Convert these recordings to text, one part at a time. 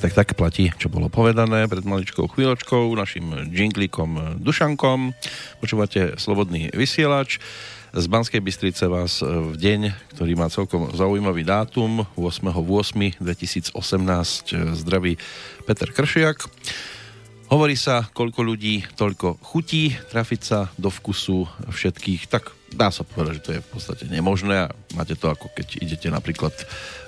Tak platí, čo bolo povedané pred maličkou chvíľočkou našim džinglíkom Dušankom. Počúvate Slobodný vysielač. Z Banskej Bystrice vás v deň, ktorý má celkom zaujímavý dátum, 8.8.2018, zdraví Peter Kršiak. Hovorí sa, koľko ľudí, toľko chutí, trafiť sa do vkusu všetkých, tak dá sa povedať, že to je v podstate nemožné a máte to ako keď idete napríklad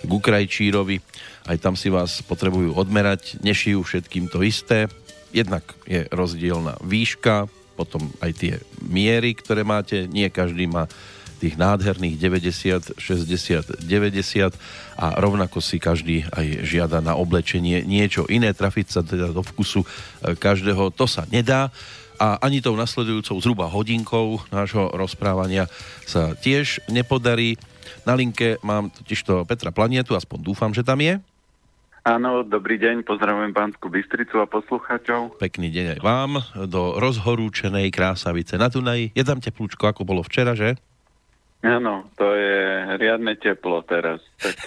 k Ukrajčírovi, aj tam si vás potrebujú odmerať, nešijú všetkým to isté, jednak je rozdielna výška, potom aj tie miery, ktoré máte, nie každý má tých nádherných 90, 60, 90 a rovnako si každý aj žiada na oblečenie niečo iné, trafiť sa teda do vkusu každého, to sa nedá a ani tou nasledujúcou zhruba hodinkou nášho rozprávania sa tiež nepodarí. Na linke mám totižto Petra Planietu, aspoň dúfam, že tam je. Áno, dobrý deň, pozdravujem Banskú Bystricu a poslucháčov. Pekný deň aj vám do rozhorúčenej krásavice na Dunaji. Je tam teplúčko, ako bolo včera, že? Áno, to je riadne teplo teraz. Tak.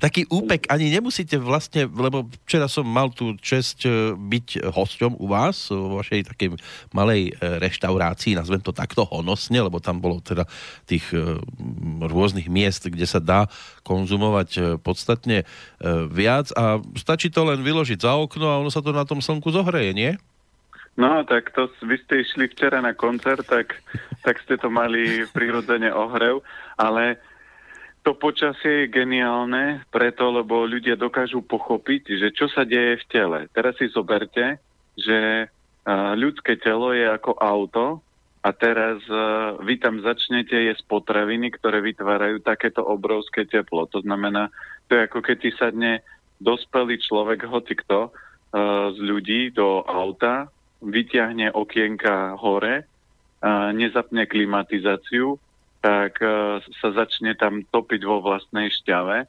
Taký úpek ani nemusíte vlastne, lebo včera som mal tú česť byť hosťom u vás, vo vašej takej malej reštaurácii, nazvem to takto honosne, lebo tam bolo teda tých rôznych miest, kde sa dá konzumovať podstatne viac a stačí to len vyložiť za okno a ono sa to na tom slnku zohreje, nie? No, tak to, vy ste išli včera na koncert, tak ste to mali prirodzene ohrev, ale to počasie je geniálne preto, lebo ľudia dokážu pochopiť, že čo sa deje v tele. Teraz si zoberte, že ľudské telo je ako auto a teraz vy tam začnete jesť potraviny, ktoré vytvárajú takéto obrovské teplo. To znamená, to je ako keď si sadne dospelý človek, hocikto z ľudí do auta, vyťahne okienka hore, nezapne klimatizáciu, tak sa začne tam topiť vo vlastnej šťave.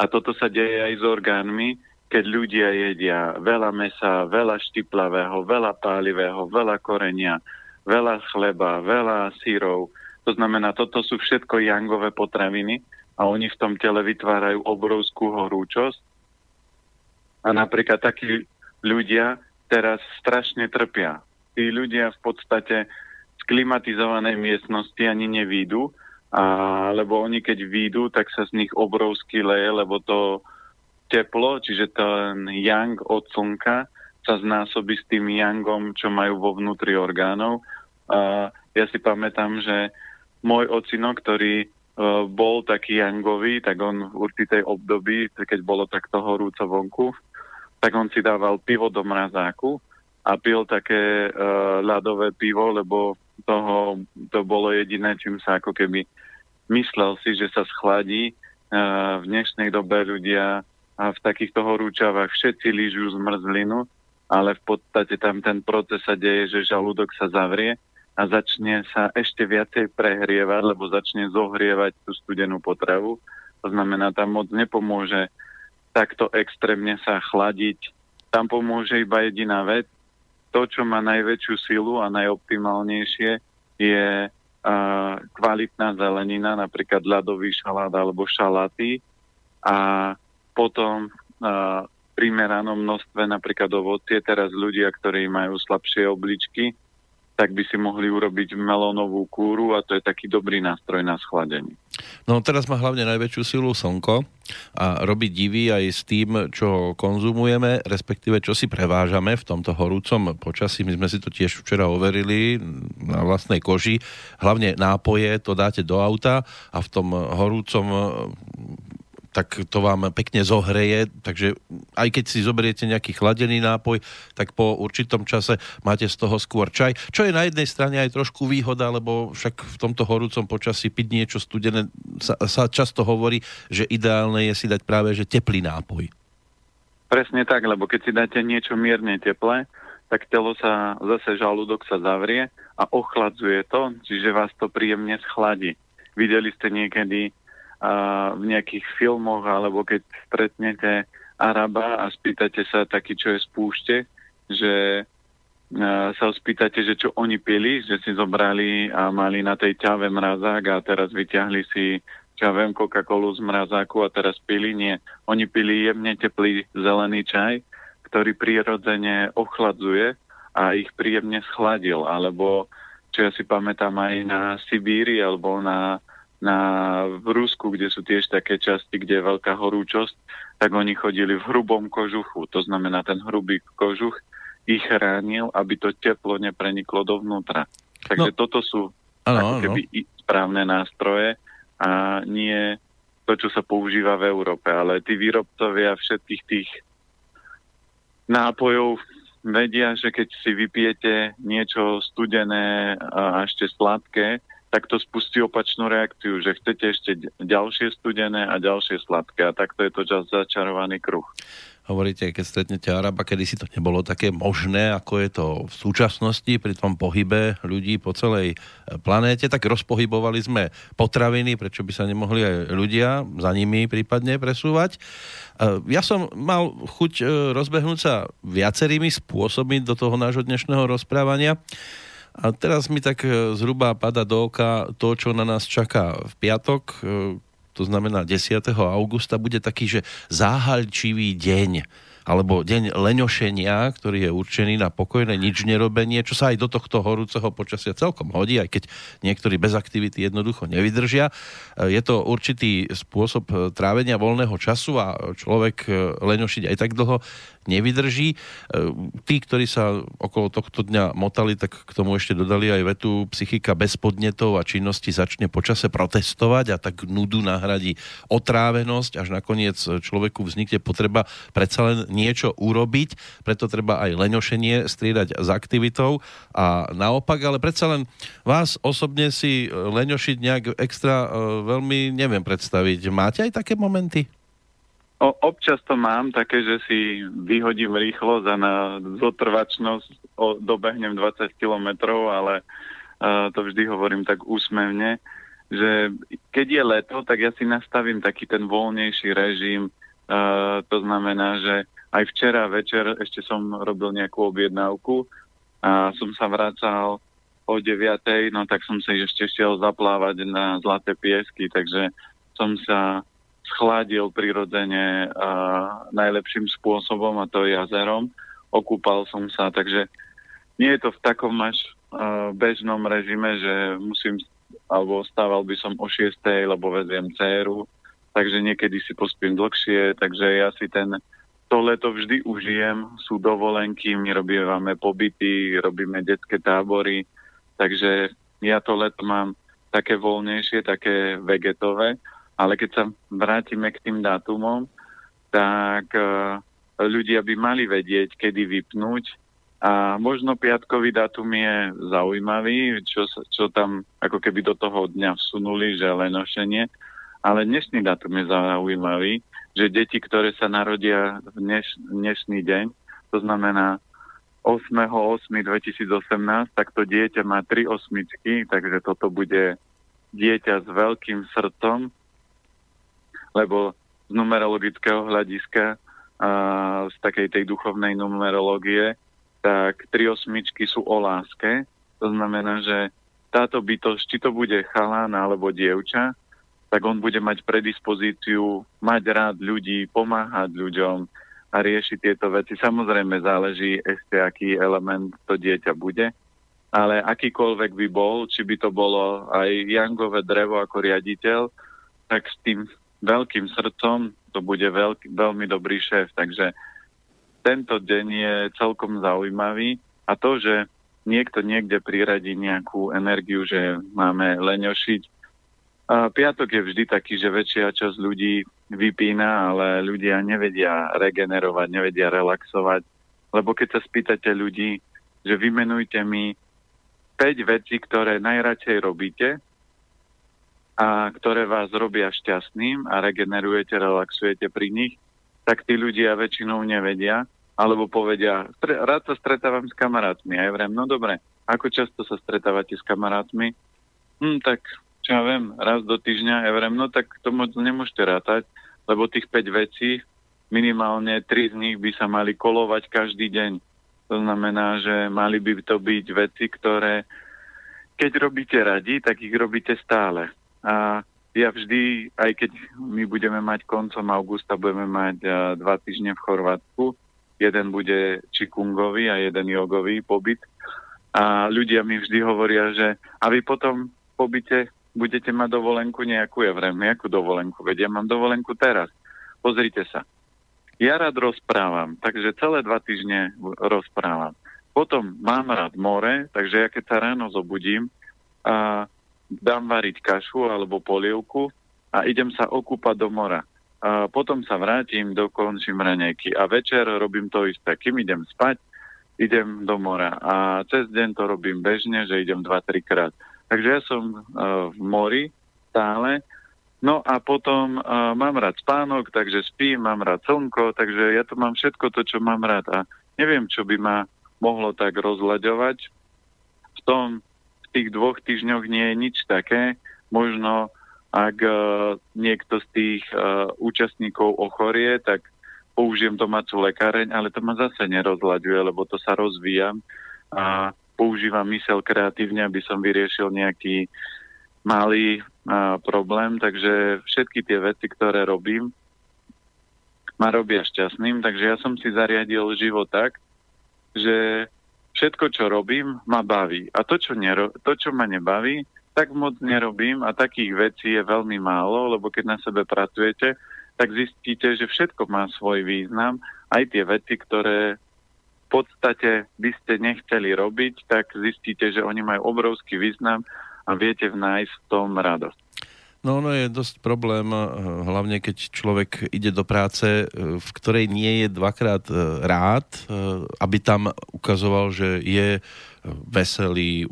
A toto sa deje aj s orgánmi, keď ľudia jedia veľa mäsa, veľa štiplavého, veľa pálivého, veľa korenia, veľa chleba, veľa syrov. To znamená, toto sú všetko jangové potraviny a oni v tom tele vytvárajú obrovskú horúčosť. A napríklad takí ľudia teraz strašne trpia. Tí ľudia v podstate z klimatizovanej miestnosti ani nevídu, lebo oni keď výjdu, tak sa z nich obrovsky leje, lebo to teplo, čiže ten yang od slnka sa znásobí s tým yangom, čo majú vo vnútri orgánov. Ja si pamätám, že môj ocino, ktorý bol taký yangový, tak on v určitej období, keď bolo takto horúco vonku, tak on si dával pivo do mrazáku a pil také ľadové pivo, lebo to bolo jediné, čím sa ako keby myslel si, že sa schladí. V dnešnej dobe ľudia v takýchto horúčavách všetci lížu zmrzlinu, ale v podstate tam ten proces sa deje, že žalúdok sa zavrie a začne sa ešte viacej prehrievať, lebo začne zohrievať tú studenú potravu. To znamená, tam moc nepomôže takto extrémne sa chladiť. Tam pomôže iba jediná vec. To, čo má najväčšiu silu a najoptimálnejšie, je kvalitná zelenina, napríklad ľadový šalát alebo šalaty a potom primeranom množstve napríklad ovocie. Teraz ľudia, ktorí majú slabšie obličky, tak by si mohli urobiť melónovú kúru a to je taký dobrý nástroj na schladenie. No teraz má hlavne najväčšiu silu slnko a robí divy aj s tým, čo konzumujeme, respektíve čo si prevážame v tomto horúcom počasí. My sme si to tiež včera overili na vlastnej koži. Hlavne nápoje to dáte do auta a v tom horúcom tak to vám pekne zohreje, takže aj keď si zoberiete nejaký chladený nápoj, tak po určitom čase máte z toho skôr čaj, čo je na jednej strane aj trošku výhoda, lebo však v tomto horúcom počasí piť niečo studené sa často hovorí, že ideálne je si dať práve že teplý nápoj. Presne tak, lebo keď si dáte niečo mierne teplé, tak telo sa, zase žalúdok sa zavrie a ochladzuje to, čiže vás to príjemne schladí. Videli ste niekedy v nejakých filmoch, alebo keď stretnete Araba a spýtate sa taký, čo je z púšte, že sa spýtate, že čo oni pili, že si zobrali a mali na tej ťave mrazák a teraz vyťahli si ja viem, Coca-Colu z mrazáku a teraz pili, nie. Oni pili jemne teplý zelený čaj, ktorý prirodzene ochladzuje a ich príjemne schladil. Alebo, čo ja si pamätám aj na Sibíri, alebo v Rusku, kde sú tiež také časti, kde je veľká horúčosť, tak oni chodili v hrubom kožuchu. To znamená, ten hrubý kožuch ich chránil, aby to teplo nepreniklo dovnútra. Takže toto sú keby správne nástroje a nie to, čo sa používa v Európe. Ale tí výrobcovia všetkých tých nápojov vedia, že keď si vypijete niečo studené a ešte sladké, tak to spustí opačnú reakciu, že chcete ešte ďalšie studené a ďalšie sladké. A takto je to začarovaný kruh. Hovoríte, keď stretnete Araba, kedysi to nebolo také možné, ako je to v súčasnosti pri tom pohybe ľudí po celej planéte, tak rozpohybovali sme potraviny, prečo by sa nemohli aj ľudia za nimi prípadne presúvať. Ja som mal chuť rozbehnúť sa viacerými spôsobmi do toho nášho dnešného rozprávania. A teraz mi tak zhruba pada do oka to, čo na nás čaká v piatok, to znamená 10. augusta, bude taký, že záhalčivý deň, alebo deň leňošenia, ktorý je určený na pokojné nič nerobenie, čo sa aj do tohto horúceho počasia celkom hodí, aj keď niektorí bez aktivity jednoducho nevydržia. Je to určitý spôsob trávenia voľného času a človek leňošiť aj tak dlho nevydrží. Tí, ktorí sa okolo tohto dňa motali, tak k tomu ešte dodali aj vetu: psychika bez podnetov a činnosti začne počase protestovať a tak nudu nahradí otrávenosť, až nakoniec človeku vznikne potreba predsa len niečo urobiť, preto treba aj leňošenie striedať s aktivitou a naopak, ale predsa len vás osobne si leňošiť nejak extra veľmi neviem predstaviť. Máte aj také momenty? Občas to mám také, že si vyhodím rýchlosť a na zotrvačnosť dobehnem 20 kilometrov, ale to vždy hovorím tak úsmevne, že keď je leto, tak ja si nastavím taký ten voľnejší režim. To znamená, že aj včera večer ešte som robil nejakú objednávku a som sa vracal o 9:00, no tak som sa ešte šiel zaplávať na Zlaté piesky, takže som sa schladil prirodzene najlepším spôsobom, a to jazerom. Okúpal som sa, takže nie je to v takom až bežnom režime, že alebo stával by som o 6:00, lebo veziem dceru, takže niekedy si pospím dlhšie, takže ja si to leto vždy užijem, sú dovolenky, my robíme pobyty, robíme detské tábory, takže ja to leto mám také voľnejšie, také vegetové, ale keď sa vrátime k tým dátumom, tak ľudia by mali vedieť, kedy vypnúť, a možno piatkový dátum je zaujímavý, čo tam ako keby do toho dňa vsunuli, že lenošenie. Ale dnešný dátum je zaujímavý, že deti, ktoré sa narodia v dnešný deň, to znamená 8.8.2018, tak to dieťa má 3 osmičky, takže toto bude dieťa s veľkým srdcom, lebo z numerologického hľadiska, z takej tej duchovnej numerológie, tak 3 osmičky sú o láske. To znamená, že táto bytosť, či to bude chalán alebo dievča, tak on bude mať predispozíciu mať rád ľudí, pomáhať ľuďom a riešiť tieto veci. Samozrejme záleží ešte, aký element to dieťa bude, ale akýkoľvek by bol, či by to bolo aj jangové drevo ako riaditeľ, tak s tým veľkým srdcom to bude veľmi dobrý šéf. Takže tento deň je celkom zaujímavý, a to, že niekto niekde priradí nejakú energiu, že máme leňošiť. Piatok je vždy taký, že väčšia časť ľudí vypína, ale ľudia nevedia regenerovať, nevedia relaxovať. Lebo keď sa spýtate ľudí, že vymenujte mi 5 vecí, ktoré najradšej robíte a ktoré vás robia šťastným a regenerujete, relaxujete pri nich, tak tí ľudia väčšinou nevedia, alebo povedia: rád sa stretávam s kamarátmi. A ja vrem: no dobre, ako často sa stretávate s kamarátmi? Tak... ja viem, raz do týždňa, ja viem, no tak to moc nemôžete rátať, lebo tých 5 vecí, minimálne 3 z nich by sa mali kolovať každý deň. To znamená, že mali by to byť veci, ktoré keď robíte radi, tak ich robíte stále. A Ja vždy, aj keď my budeme mať koncom augusta, budeme mať 2 týždne v Chorvátsku. Jeden bude čikungový a jeden jogový pobyt. A ľudia mi vždy hovoria, že a vy potom v pobyte budete mať dovolenku nejakú, ja vrem, nejakú dovolenku. Veď ja mám dovolenku teraz. Pozrite sa. Ja rád rozprávam, takže celé 2 týždne rozprávam. Potom mám rád more, takže ja keď sa ráno zobudím a dám variť kašu alebo polievku a idem sa okúpať do mora. A potom sa vrátim, dokončím raňajky a večer robím to isté. Kým idem spať, idem do mora. A cez deň to robím bežne, že idem 2-3 krát. Takže ja som v mori stále. No a potom mám rád spánok, takže spím, mám rád slnko, takže ja to mám všetko to, čo mám rád. A neviem, čo by ma mohlo tak rozlaďovať v tom. V tých 2 týždňoch nie je nič také. Možno, ak niekto z tých účastníkov ochorie, tak použijem domácu lekáreň, ale to ma zase nerozlaďuje, lebo to sa rozvíjam a používam myseľ kreatívne, aby som vyriešil nejaký malý problém. Takže všetky tie veci, ktoré robím, ma robia šťastným. Takže ja som si zariadil život tak, že všetko, čo robím, ma baví. A to, čo ma nebaví, tak moc nerobím a takých vecí je veľmi málo, lebo keď na sebe pracujete, tak zistíte, že všetko má svoj význam. Aj tie veci, ktoré v podstate by ste nechceli robiť, tak zistíte, že oni majú obrovský význam a viete nájsť v tom radosť. No ono je dosť problém, hlavne keď človek ide do práce, v ktorej nie je dvakrát rád, aby tam ukazoval, že je veselý,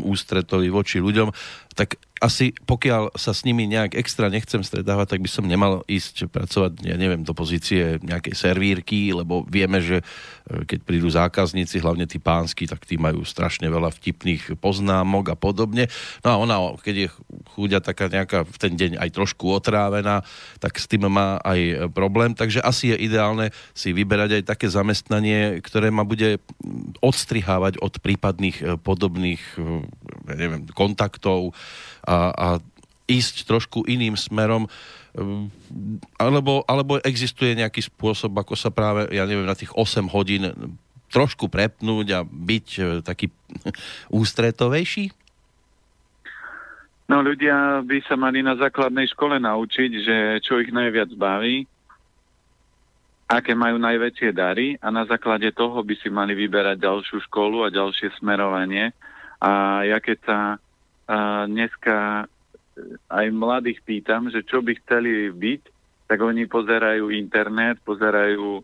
ústretový voči ľuďom, tak asi pokiaľ sa s nimi nejak extra nechcem stretávať, tak by som nemal ísť pracovať, ja neviem, do pozície nejakej servírky, lebo vieme, že keď prídu zákazníci, hlavne tí pánsky, tak tí majú strašne veľa vtipných poznámok a podobne. No a ona, keď je chúďa taká nejaká v ten deň aj trošku otrávená, tak s tým má aj problém. Takže asi je ideálne si vyberať aj také zamestnanie, ktoré ma bude odstrihávať od prípadných podobných, ja neviem, kontaktov a ísť trošku iným smerom. Alebo existuje nejaký spôsob, ako sa práve, ja neviem, na tých 8 hodín trošku prepnúť a byť taký ústretovejší? No ľudia by sa mali na základnej škole naučiť, že čo ich najviac baví, aké majú najväčšie dary a na základe toho by si mali vyberať ďalšiu školu a ďalšie smerovanie. A ja keď sa dneska aj mladých pýtam, že čo by chceli byť, tak oni pozerajú internet, pozerajú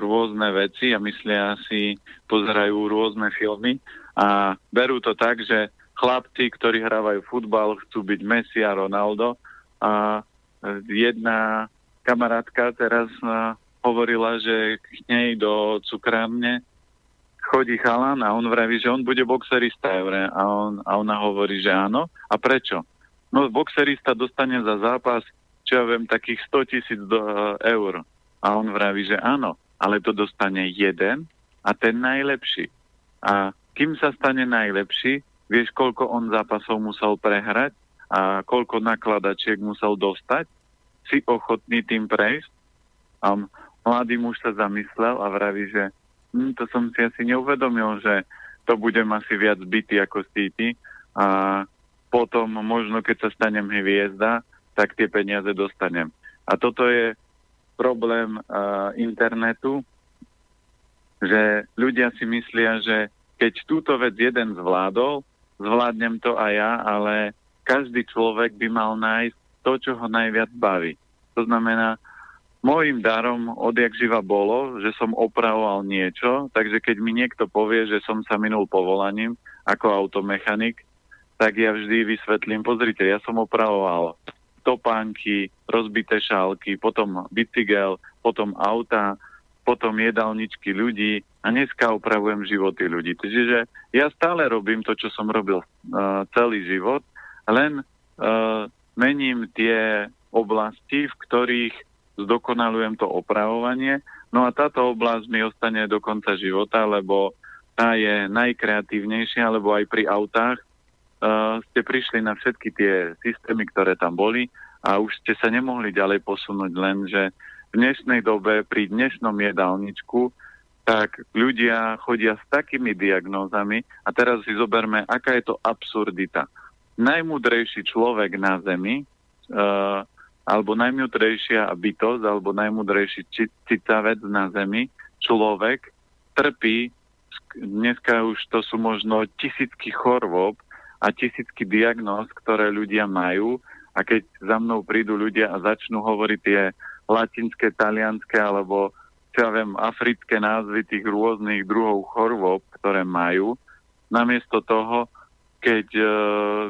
rôzne veci a myslia si, pozerajú rôzne filmy a berú to tak, že chlapci, ktorí hrávajú futbal, chcú byť Messi a Ronaldo. A jedna kamarátka teraz hovorila, že k nej do cukrárne chodí chalan a on vraví, že on bude boxerista. A ona hovorí, že áno. A prečo? No boxerista dostane za zápas, čo ja viem, takých 100 000 eur. A on vraví, že áno, ale to dostane jeden a ten najlepší. A kým sa stane najlepší, vieš, koľko on zápasov musel prehrať a koľko nakladačiek musel dostať? Si ochotný tým prejsť? A mladý muž sa zamyslel a vraví, že to som si asi neuvedomil, že to budem asi viac bitý ako ty. A potom možno, keď sa stanem hviezda, tak tie peniaze dostanem. A toto je problém internetu, že ľudia si myslia, že keď túto vec jeden zvládol, zvládnem to aj ja, ale každý človek by mal nájsť to, čo ho najviac baví. To znamená, môjim darom odjak živa bolo, že som opravoval niečo, takže keď mi niekto povie, že som sa minul povolaním ako automechanik, tak ja vždy vysvetlím, pozrite, ja som opravoval topánky, rozbité šálky, potom bicykel, potom auta, potom jedálničky ľudí a dneska opravujem životy ľudí. Takže ja stále robím to, čo som robil celý život, len mením tie oblasti, v ktorých zdokonalujem to opravovanie. No a táto oblasť mi ostane do konca života, lebo tá je najkreatívnejšia, lebo aj pri autách ste prišli na všetky tie systémy, ktoré tam boli a už ste sa nemohli ďalej posunúť, lenže v dnešnej dobe pri dnešnom jedálničku tak ľudia chodia s takými diagnózami a teraz si zoberme, aká je to absurdita. Najmúdrejší človek na Zemi alebo najmúdrejšia bytosť alebo najmúdrejší citavec na Zemi, človek trpí, dneska už to sú možno tisícky chorôb a tisícky diagnóz, ktoré ľudia majú a keď za mnou prídu ľudia a začnú hovoriť tie latinské, talianské alebo ja viem, africké názvy tých rôznych druhov chorôb, ktoré majú. Namiesto toho, keď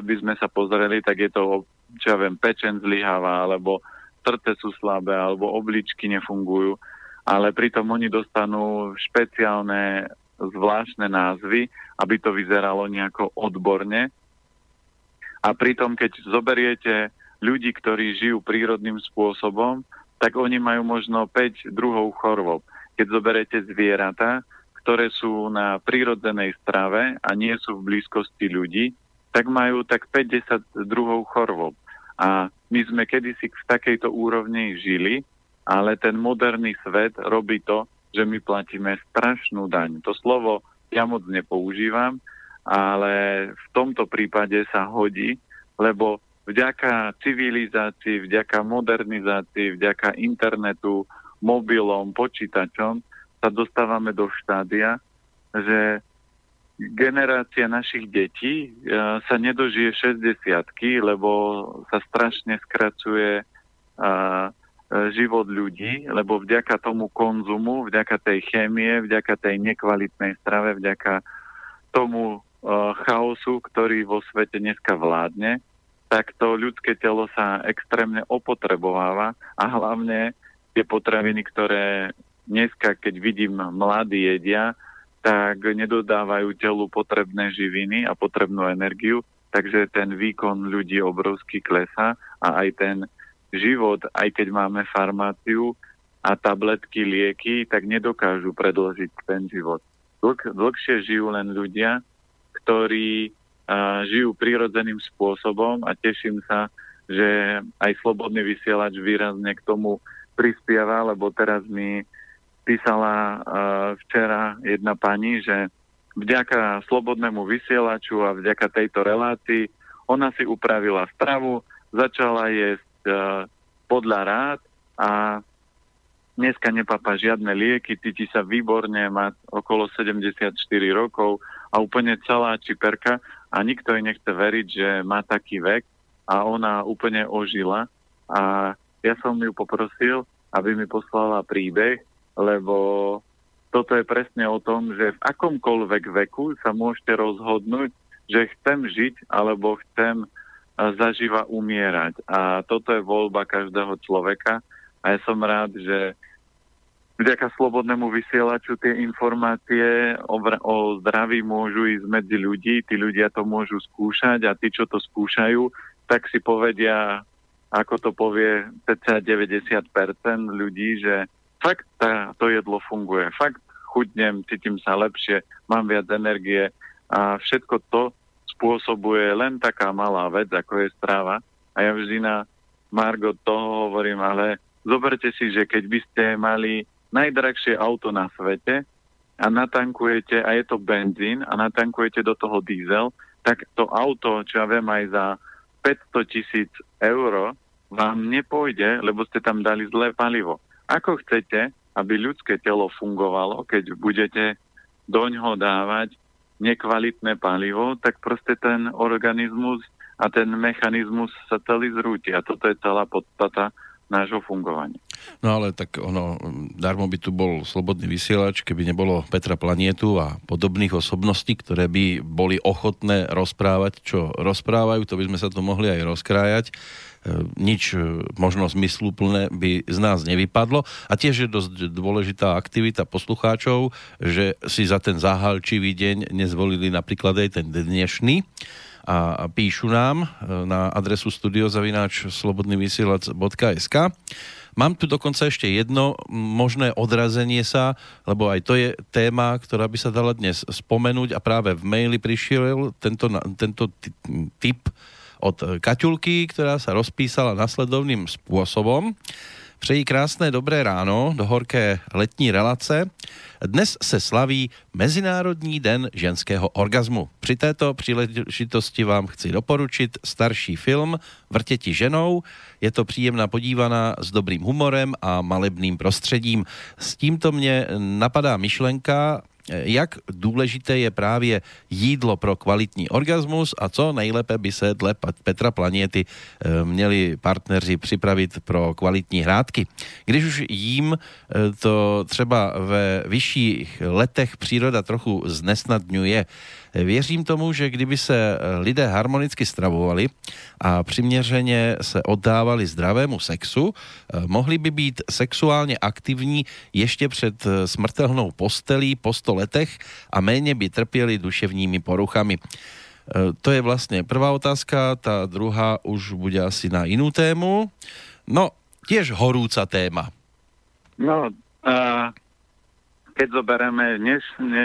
by sme sa pozreli, tak je to, čo ja viem, pečen zlyháva, alebo srdce sú slabé, alebo obličky nefungujú, ale pritom oni dostanú špeciálne zvláštne názvy, aby to vyzeralo nejako odborne. A pritom, keď zoberiete ľudí, ktorí žijú prírodným spôsobom, tak oni majú možno 5 druhov chorôb. Keď zoberete zvieratá, ktoré sú na prírodzenej strave a nie sú v blízkosti ľudí, tak majú tak 50 druhov chorôb. A my sme kedysi v takejto úrovni žili, ale ten moderný svet robí to, že my platíme strašnú daň. To slovo ja moc nepoužívam, ale v tomto prípade sa hodí, lebo vďaka civilizácii, vďaka modernizácii, vďaka internetu, mobilom, počítačom sa dostávame do štádia, že generácia našich detí sa nedožije 60-ky, lebo sa strašne skracuje život ľudí, lebo vďaka tomu konzumu, vďaka tej chémie, vďaka tej nekvalitnej strave, vďaka tomu chaosu, ktorý vo svete dneska vládne, tak to ľudské telo sa extrémne opotrebováva a hlavne tie potraviny, ktoré dneska, keď vidím mladí jedia, tak nedodávajú telu potrebné živiny a potrebnú energiu, takže ten výkon ľudí obrovský klesá a aj ten život, aj keď máme farmáciu a tabletky, lieky, tak nedokážu predĺžiť ten život. Dlhšie žijú len ľudia, ktorí žijú prirodzeným spôsobom a teším sa, že aj Slobodný vysielač výrazne k tomu prispieva, lebo teraz mi písala včera jedna pani, že vďaka Slobodnému vysielaču a vďaka tejto relácii ona si upravila stravu, začala jesť podľa rád a dneska nepápa žiadne lieky, cíti sa výborne, má okolo 74 rokov a úplne celá čiperka a nikto jej nechce veriť, že má taký vek a ona úplne ožila a ja som ju poprosil, aby mi poslala príbeh, lebo toto je presne o tom, že v akomkoľvek veku sa môžete rozhodnúť, že chcem žiť alebo chcem zaživa umierať a toto je voľba každého človeka a ja som rád, že vďaka Slobodnému vysielaču tie informácie o zdraví môžu ísť medzi ľudí, tí ľudia to môžu skúšať a tí, čo to skúšajú, tak si povedia, ako to povie 90% ľudí, že fakt to jedlo funguje, fakt chudnem, cítim sa lepšie, mám viac energie a všetko to spôsobuje len taká malá vec, ako je strava. A ja vždy na margo toho hovorím, ale zoberte si, že keď by ste mali najdrahšie auto na svete a natankujete, a je to benzín a natankujete do toho diesel, tak to auto, čo ja viem, aj za 500 000 eur vám nepôjde, lebo ste tam dali zlé palivo. Ako chcete, aby ľudské telo fungovalo, keď budete doňho dávať nekvalitné palivo, tak proste ten organizmus a ten mechanizmus sa celý zrúti a toto je celá podstata nášho fungovania. No ale tak ono, darmo by tu bol Slobodný vysielač, keby nebolo Petra Planietu a podobných osobností, ktoré by boli ochotné rozprávať, čo rozprávajú, to by sme sa tu mohli aj rozkrájať. Nič možno zmysluplné by z nás nevypadlo. A tiež je dosť dôležitá aktivita poslucháčov, že si za ten záhalčivý deň nezvolili napríklad aj ten dnešný. A píšu nám na adresu studio@slobodnyvysielac.sk. Mám tu dokonca ešte jedno možné odrazenie sa, lebo aj to je téma, ktorá by sa dala dnes spomenúť a práve v maili prišiel tento tip od Kaťulky, ktorá sa rozpísala nasledovným spôsobom. Přeji krásné dobré ráno do horké letní relace. Dnes se slaví Mezinárodní den ženského orgazmu. Při této příležitosti vám chci doporučit starší film Vrtěti ženou. Je to příjemná podívaná s dobrým humorem a malebným prostředím. S tímto mě napadá myšlenka, jak důležité je právě jídlo pro kvalitní orgasmus a co nejlépe by se dle Petra Planiety měli partneři připravit pro kvalitní hrátky. Když už jím to třeba ve vyšších letech příroda trochu znesnadňuje. Věřím tomu, že kdyby se lidé harmonicky stravovali a přiměřeně se oddávali zdravému sexu, mohli by být sexuálně aktivní ještě před smrtelnou postelí po 100 letech a méně by trpěli duševními poruchami. To je vlastně prvá otázka, ta druhá už bude asi na jinou tému. No, tiež horúca téma. No, keď zoberieme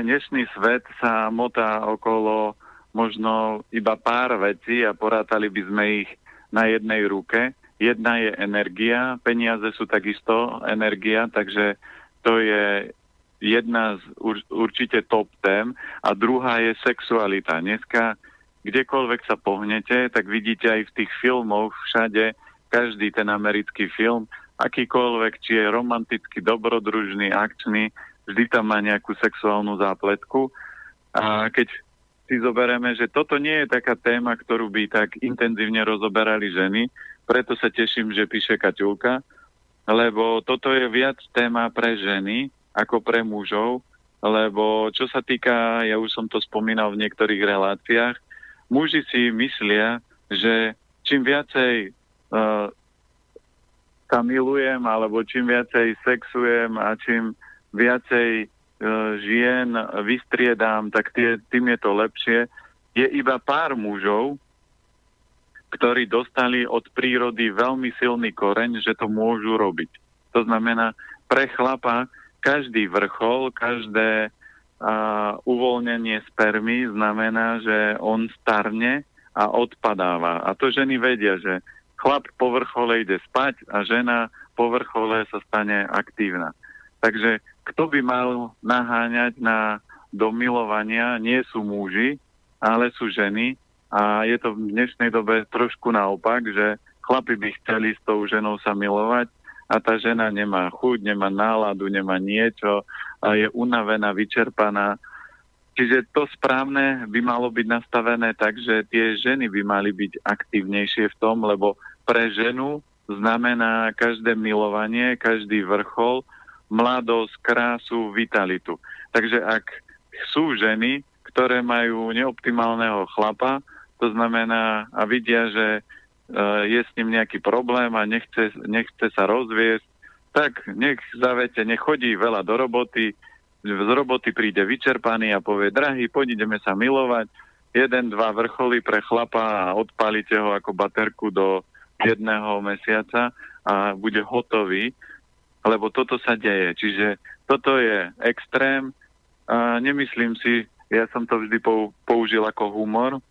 dnešný svet, sa motá okolo možno iba pár vecí a porátali by sme ich na jednej ruke. Jedna je energia, peniaze sú takisto energia, takže to je jedna z určite top tém. A druhá je sexualita. Dneska kdekoľvek sa pohnete, tak vidíte aj v tých filmoch všade, každý ten americký film, akýkoľvek, či je romantický, dobrodružný, akčný, vždy tam má nejakú sexuálnu zápletku. A keď si zoberieme, že toto nie je taká téma, ktorú by tak intenzívne rozoberali ženy, preto sa teším, že píše Kaťulka, lebo toto je viac téma pre ženy ako pre mužov, lebo čo sa týka, ja už som to spomínal v niektorých reláciách, muži si myslia, že čím viacej sa milujem, alebo čím viacej sexujem a čím viacej žien vystriedám, tak tým je to lepšie. Je iba pár mužov, ktorí dostali od prírody veľmi silný koreň, že to môžu robiť. To znamená, pre chlapa každý vrchol, každé uvoľnenie spermy znamená, že on starne a odpadáva. A to ženy vedia, že chlap po vrchole ide spať a žena po vrchole sa stane aktívna. Takže kto by mal naháňať do milovania, nie sú muži, ale sú ženy a je to v dnešnej dobe trošku naopak, že chlapi by chceli s tou ženou sa milovať a tá žena nemá chuť, nemá náladu, nemá niečo a je unavená, vyčerpaná. Čiže to správne by malo byť nastavené tak, že tie ženy by mali byť aktívnejšie v tom, lebo pre ženu znamená každé milovanie, každý vrchol, mladosť, krásu, vitalitu. Takže ak sú ženy, ktoré majú neoptimálneho chlapa, to znamená a vidia, že je s ním nejaký problém a nechce sa rozviesť, tak nech zavete, nechodí veľa do roboty, z roboty príde vyčerpaný a povie, drahý, poďme sa milovať, 1-2 vrcholy pre chlapa a odpálite ho ako baterku do 1 mesiaca a bude hotový, lebo toto sa deje. Čiže toto je extrém. Nemyslím si, ja som to vždy použil ako humor,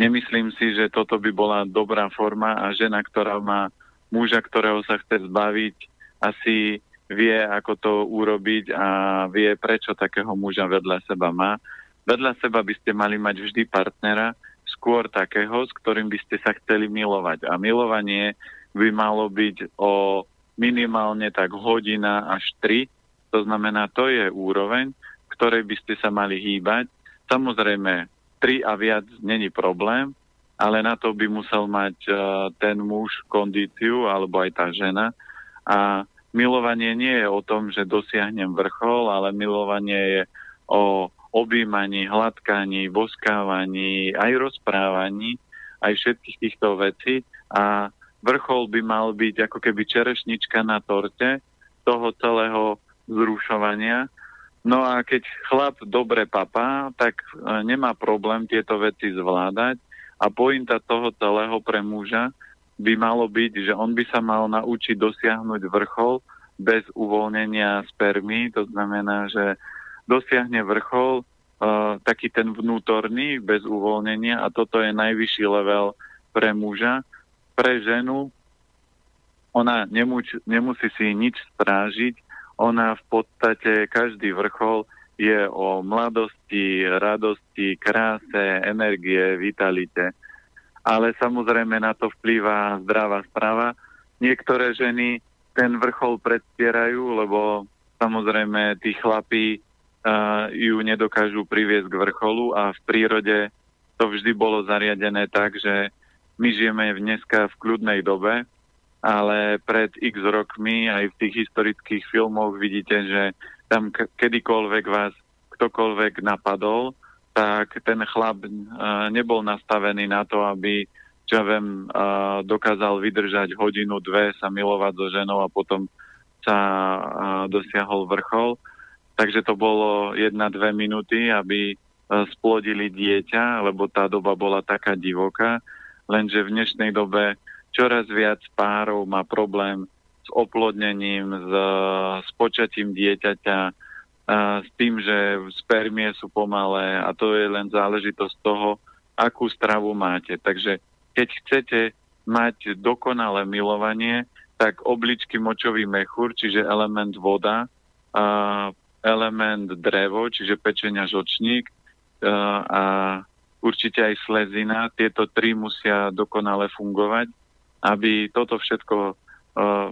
nemyslím si, že toto by bola dobrá forma a žena, ktorá má muža, ktorého sa chce zbaviť, asi vie, ako to urobiť a vie, prečo takého muža vedľa seba má. Vedľa seba by ste mali mať vždy partnera, skôr takého, s ktorým by ste sa chceli milovať. A milovanie by malo byť o minimálne tak hodina až 3. To znamená, to je úroveň, v ktorej by ste sa mali hýbať. Samozrejme, 3 a viac není problém, ale na to by musel mať ten muž kondíciu, alebo aj tá žena. A milovanie nie je o tom, že dosiahnem vrchol, ale milovanie je o objímaní, hladkaní, boskávaní, aj rozprávaní, aj všetkých týchto vecí a vrchol by mal byť ako keby čerešnička na torte toho celého zrušovania. No a keď chlap dobre papá, tak nemá problém tieto veci zvládať a pointa toho celého pre muža by malo byť, že on by sa mal naučiť dosiahnuť vrchol bez uvoľnenia spermy. To znamená, že dosiahne vrchol taký ten vnútorný, bez uvoľnenia, a toto je najvyšší level pre muža. Pre ženu ona nemusí si nič strážiť. Ona v podstate, každý vrchol je o mladosti, radosti, kráse, energie, vitalite. Ale samozrejme na to vplýva zdravá strava. Niektoré ženy ten vrchol predstierajú, lebo samozrejme tí chlapí ju nedokážu priviesť k vrcholu, a v prírode to vždy bolo zariadené tak, že my žijeme dneska v kľudnej dobe, ale pred x rokmi aj v tých historických filmoch vidíte, že tam kedykoľvek vás ktokoľvek napadol, tak ten chlap nebol nastavený na to, aby dokázal vydržať hodinu, dve, sa milovať so ženou a potom sa dosiahol vrchol. Takže to bolo 1-2 minúty, aby splodili dieťa, lebo tá doba bola taká divoká. Lenže v dnešnej dobe čoraz viac párov má problém s oplodnením, s počatím dieťaťa, s tým, že spermie sú pomalé, a to je len záležitosť toho, akú stravu máte. Takže keď chcete mať dokonalé milovanie, tak obličky, močový mechúr, čiže element voda, element drevo, čiže pečenia žočník, a určite aj slezina. Tieto tri musia dokonale fungovať, aby toto všetko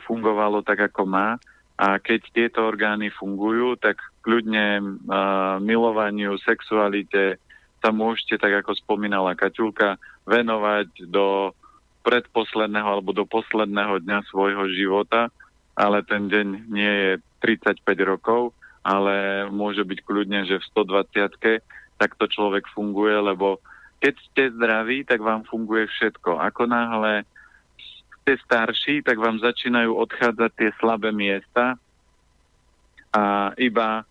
fungovalo tak, ako má. A keď tieto orgány fungujú, tak kľudne milovaniu, sexualite sa môžete, tak ako spomínala Kaťulka, venovať do predposledného alebo do posledného dňa svojho života, ale ten deň nie je 35 rokov, ale môže byť kľudne, že v 120-ke takto človek funguje, lebo keď ste zdraví, tak vám funguje všetko. Ako náhle ste starší, tak vám začínajú odchádzať tie slabé miesta, a iba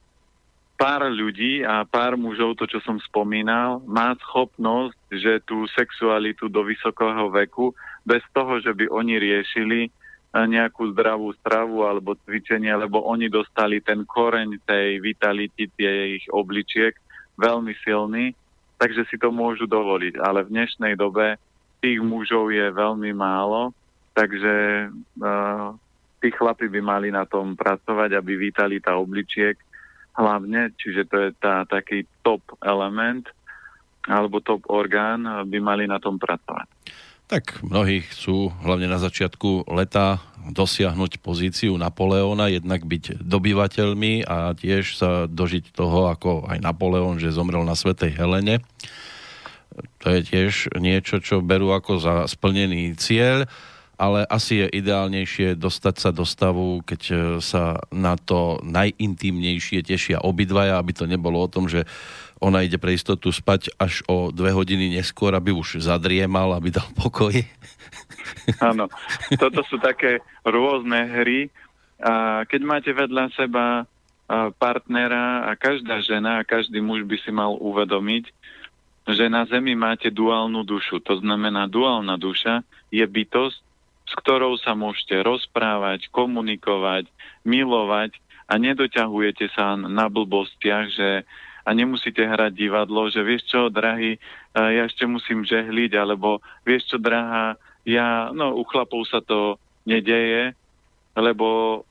pár ľudí a pár mužov, to čo som spomínal, má schopnosť, že tú sexualitu do vysokého veku, bez toho, že by oni riešili nejakú zdravú stravu alebo cvičenie, lebo oni dostali ten koreň tej vitality, tie ich obličiek veľmi silný, takže si to môžu dovoliť. Ale v dnešnej dobe tých mužov je veľmi málo, takže tí chlapi by mali na tom pracovať, aby vitalita obličiek hlavne, čiže to je taký top element alebo top orgán, by mali na tom pracovať. Tak mnohí chcú hlavne na začiatku leta dosiahnuť pozíciu Napoleóna, jednak byť dobyvateľmi a tiež sa dožiť toho, ako aj Napoleón, že zomrel na Svätej Helene. To je tiež niečo, čo berú ako za splnený cieľ, ale asi je ideálnejšie dostať sa do stavu, keď sa na to najintímnejšie tešia obidvaja, aby to nebolo o tom, že ona ide pre istotu spať až o 2 hodiny neskôr, aby už zadriemal, aby dal pokoj. Áno, toto sú také rôzne hry. A keď máte vedľa seba partnera, a každá žena a každý muž by si mal uvedomiť, že na Zemi máte duálnu dušu. To znamená, duálna duša je bytosť, s ktorou sa môžete rozprávať, komunikovať, milovať, a nedoťahujete sa na blbostiach, že a nemusíte hrať divadlo, že vieš čo, drahý, ja ešte musím žehliť, alebo vieš čo, drahá, u chlapov sa to nedeje, lebo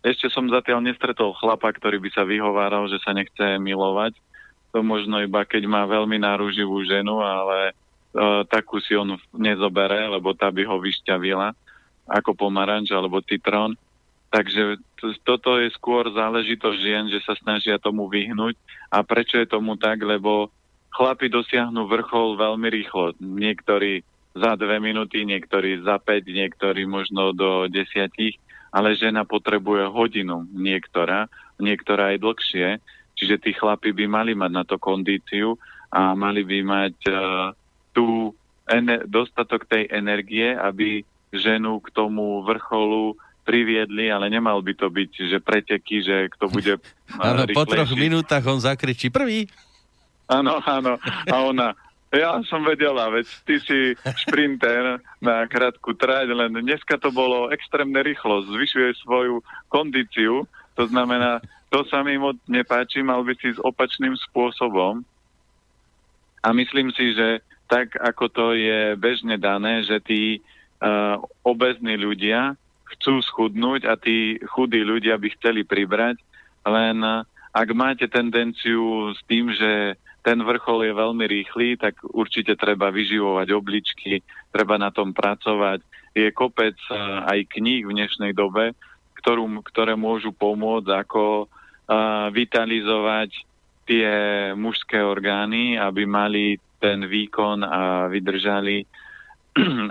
ešte som zatiaľ nestretol chlapa, ktorý by sa vyhováral, že sa nechce milovať. To možno iba keď má veľmi náruživú ženu, ale takú si on nezobere, lebo tá by ho vyšťavila ako pomaranč alebo citrón. Takže toto je skôr záležitosť žien, že sa snažia tomu vyhnúť. A prečo je tomu tak? Lebo chlapi dosiahnu vrchol veľmi rýchlo. Niektorí za 2 minúty, niektorí za 5, niektorí možno do 10, ale žena potrebuje hodinu, niektorá aj dlhšie. Čiže tí chlapi by mali mať na to kondíciu a mali by mať dostatok tej energie, aby ženu k tomu vrcholu priviedli, ale nemal by to byť, že preteky, že kto bude rýchlejší. Áno, po 3 minútach on zakričí prvý. Áno, áno. A ona Ja som vedela, veď ty si šprinter na krátku trať, len dneska to bolo extrémne rýchlo, zvyšuje svoju kondíciu, to znamená, to sa mi moc nepáči, mal by si s opačným spôsobom. A myslím si, že tak, ako to je bežne dané, že tí obezní ľudia chcú schudnúť a tí chudí ľudia by chceli pribrať, len ak máte tendenciu s tým, že ten vrchol je veľmi rýchly, tak určite treba vyživovať obličky, treba na tom pracovať. Je kopec aj kníh v dnešnej dobe, ktoré môžu pomôcť, ako vitalizovať tie mužské orgány, aby mali ten výkon a vydržali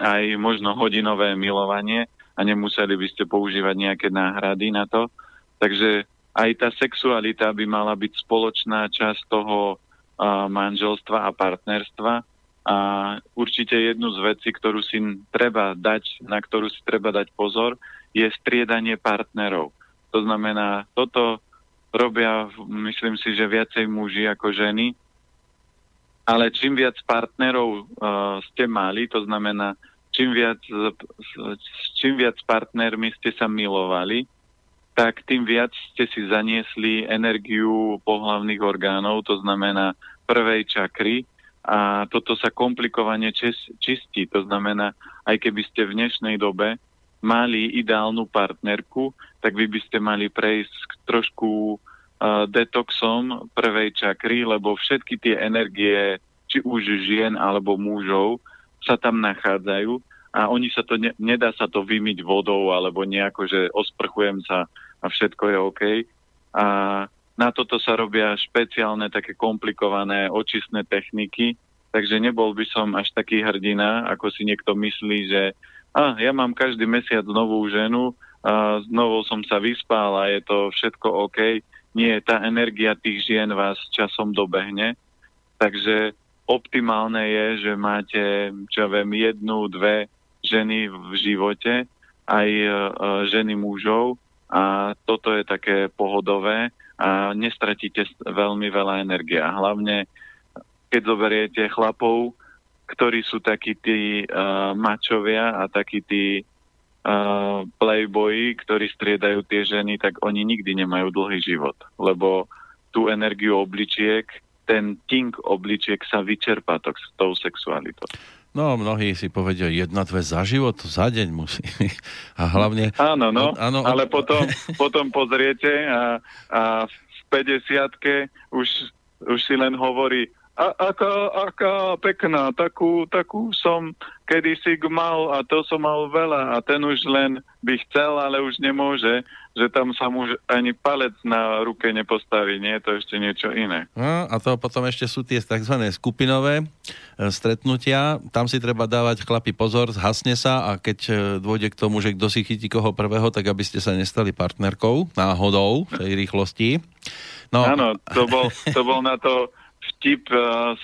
aj možno hodinové milovanie a nemuseli by ste používať nejaké náhrady na to. Takže aj tá sexualita by mala byť spoločná časť toho manželstva a partnerstva a určite jednu z vecí, na ktorú si treba dať pozor, je striedanie partnerov. To znamená, toto robia, myslím si, že viacej muži ako ženy, ale čím viac partnerov ste mali, to znamená, čím viac partnermi ste sa milovali, tak tým viac ste si zaniesli energiu pohlavných orgánov, to znamená prvej čakry, a toto sa komplikovane čistí. To znamená, aj keby ste v dnešnej dobe mali ideálnu partnerku, tak vy by ste mali prejsť trošku detoxom prvej čakry, lebo všetky tie energie, či už žien alebo mužov, sa tam nachádzajú a oni sa to nedá sa to vymyť vodou alebo nejako, že osprchujem sa a všetko je OK. A na toto sa robia špeciálne také komplikované očistné techniky, takže nebol by som až taký hrdina, ako si niekto myslí, že ja mám každý mesiac novú ženu, znovu som sa vyspal a je to všetko OK. Nie, tá energia tých žien vás časom dobehne, takže optimálne je, že máte, čo viem, 1-2 ženy v živote, aj ženy mužov, a toto je také pohodové a nestratíte veľmi veľa energie. A hlavne, keď zoberiete chlapov, ktorí sú takí tí mačovia a takí tí playboyi, ktorí striedajú tie ženy, tak oni nikdy nemajú dlhý život, lebo tú energiu obličiek, ten tink obličiek sa vyčerpá s tou sexualitou. No, mnohí si povedia, 1-2 za život, za deň musí. A hlavne... Áno, no, ale potom pozriete a v 50-ke už si len hovorí, aká pekná, takú som kedysi mal a to som mal veľa, a ten už len by chcel, ale už nemôže, že tam sa mu ani palec na ruke nepostaví, nie, to ešte niečo iné. No, a to potom ešte sú tie takzvané skupinové stretnutia, tam si treba dávať chlapi pozor, zhasne sa, a keď dôjde k tomu, že kto si chytí koho prvého, tak aby ste sa nestali partnerkou náhodou v tej rýchlosti. No. Áno, to bol na to vtip,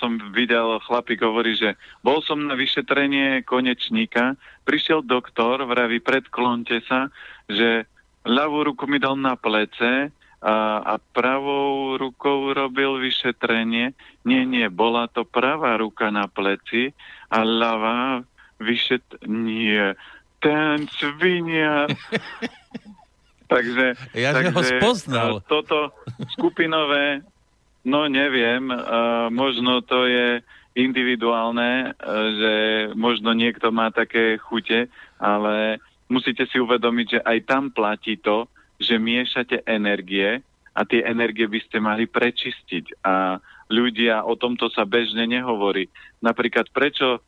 som videl, chlapík hovorí, že bol som na vyšetrenie konečníka, prišiel doktor, vraví, predklonte sa, že ľavú ruku mi dal na plece a pravou rukou robil vyšetrenie. Nie, bola to pravá ruka na pleci a ľavá vyšetrenie. Ten svinia... Takže... Ja ho spoznal. Toto skupinové... No neviem, možno to je individuálne, že možno niekto má také chute, ale musíte si uvedomiť, že aj tam platí to, že miešate energie a tie energie by ste mali prečistiť. A ľudia, o tomto sa bežne nehovorí. Napríklad, prečo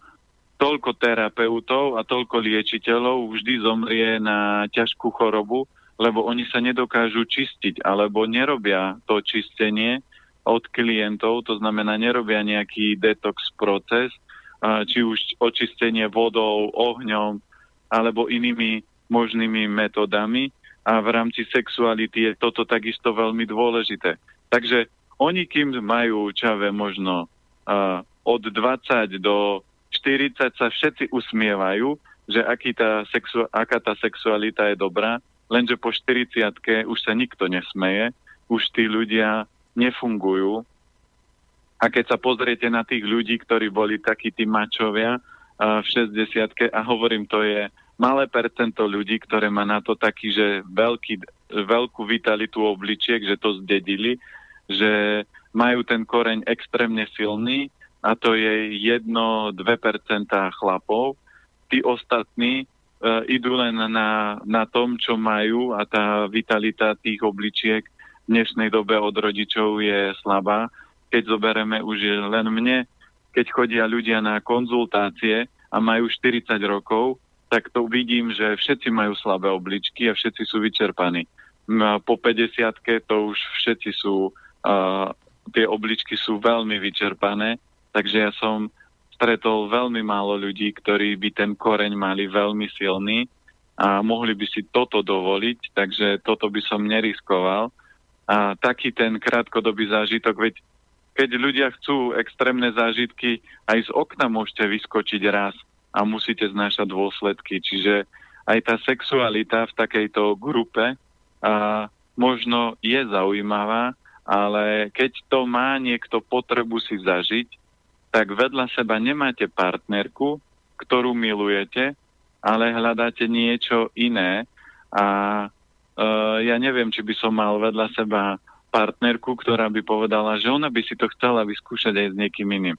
toľko terapeutov a toľko liečiteľov vždy zomrie na ťažkú chorobu, lebo oni sa nedokážu čistiť alebo nerobia to čistenie od klientov, to znamená, nerobia nejaký detox proces, či už očistenie vodou, ohňom, alebo inými možnými metodami, a v rámci sexuality je toto takisto veľmi dôležité. Takže oni, kým majú čave možno od 20 do 40, sa všetci usmievajú, že aká tá sexualita je dobrá, lenže po 40-ke už sa nikto nesmeje, už tí ľudia nefungujú A keď sa pozriete na tých ľudí, ktorí boli takí tí mačovia v 60-ke, a hovorím, to je malé percento ľudí, ktoré má na to taký, že veľkú vitalitu obličiek, že to zdedili, že majú ten koreň extrémne silný, a to je 1-2% chlapov. Tí ostatní idú len na tom, čo majú, a tá vitalita tých obličiek v dnešnej dobe od rodičov je slabá. Keď zoberieme už len mne, keď chodia ľudia na konzultácie a majú 40 rokov, tak to vidím, že všetci majú slabé obličky a všetci sú vyčerpaní. Po 50-ke to už všetci sú, tie obličky sú veľmi vyčerpané, takže ja som stretol veľmi málo ľudí, ktorí by ten koreň mali veľmi silný a mohli by si toto dovoliť, takže toto by som neriskoval. A taký ten krátkodobý zážitok, veď keď ľudia chcú extrémne zážitky, aj z okna môžete vyskočiť raz a musíte znášať dôsledky. Čiže aj tá sexualita v takejto grupe možno je zaujímavá, ale keď to má niekto potrebu si zažiť, tak vedľa seba nemáte partnerku, ktorú milujete, ale hľadáte niečo iné. A ja neviem, či by som mal vedľa seba partnerku, ktorá by povedala, že ona by si to chcela vyskúšať aj s niekým iným.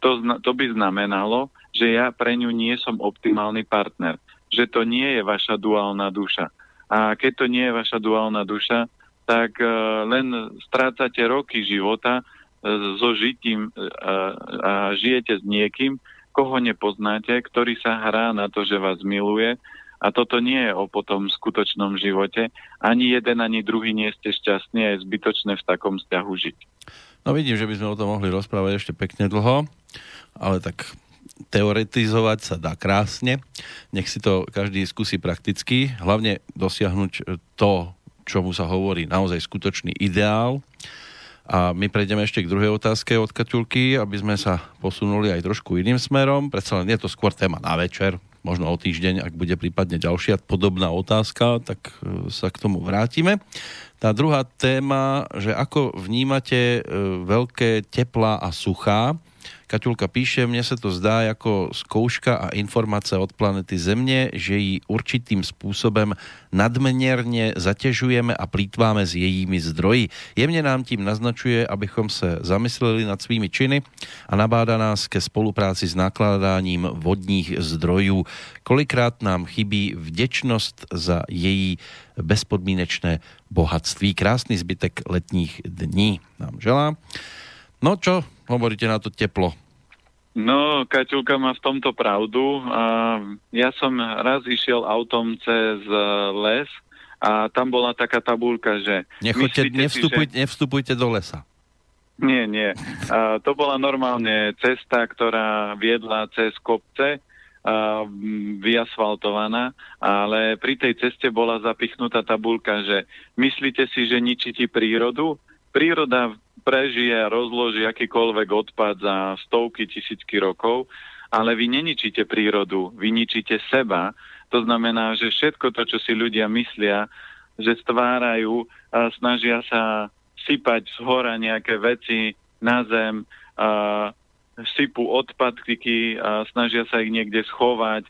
To by znamenalo, že ja pre ňu nie som optimálny partner. Že to nie je vaša duálna duša. A keď to nie je vaša duálna duša, tak len strácate roky života so žitím a žijete s niekým, koho nepoznáte, ktorý sa hrá na to, že vás miluje. A toto nie je o potom skutočnom živote. Ani jeden, ani druhý nie ste šťastní a je zbytočné v takom vzťahu žiť. No vidím, že by sme o tom mohli rozprávať ešte pekne dlho, ale tak teoretizovať sa dá krásne. Nech si to každý skúsi prakticky. Hlavne dosiahnuť to, čomu sa hovorí naozaj skutočný ideál. A my prejdeme ešte k druhej otázke od Kaťulky, aby sme sa posunuli aj trošku iným smerom. Predsa len je to skôr téma na večer. Možno o týždeň, ak bude prípadne ďalšia podobná otázka, tak sa k tomu vrátime. Tá druhá téma, že ako vnímate veľké teplá a suchá. Kaťulka píše, mne sa to zdá ako skúška a informácia od planety Zemne, že ji určitým spôsobom nadmerne zaťažujeme a plýtváme s jejími zdroji. Jemne nám tím naznačuje, abychom se zamysleli nad svými činy a nabádá nás ke spolupráci s nakládáním vodních zdrojů. Kolikrát nám chybí vděčnost za její bezpodmínečné bohatství. Krásný zbytek letních dní nám želá. No čo hovoríte na to teplo? No, Kaťulka má v tomto pravdu. Ja som raz išiel autom cez les a tam bola taká tabuľka, že... Nevstupujte do lesa. Nie. To bola normálne cesta, ktorá viedla cez kopce, vyasfaltovaná, ale pri tej ceste bola zapichnutá tabuľka, že myslíte si, že ničíte prírodu? Príroda prežije a rozloží akýkoľvek odpad za stovky, tisícky rokov, ale vy neničíte prírodu, vy ničíte seba. To znamená, že všetko to, čo si ľudia myslia, že stvárajú a snažia sa sypať z hora nejaké veci na zem, sypú odpadky, snažia sa ich niekde schovať,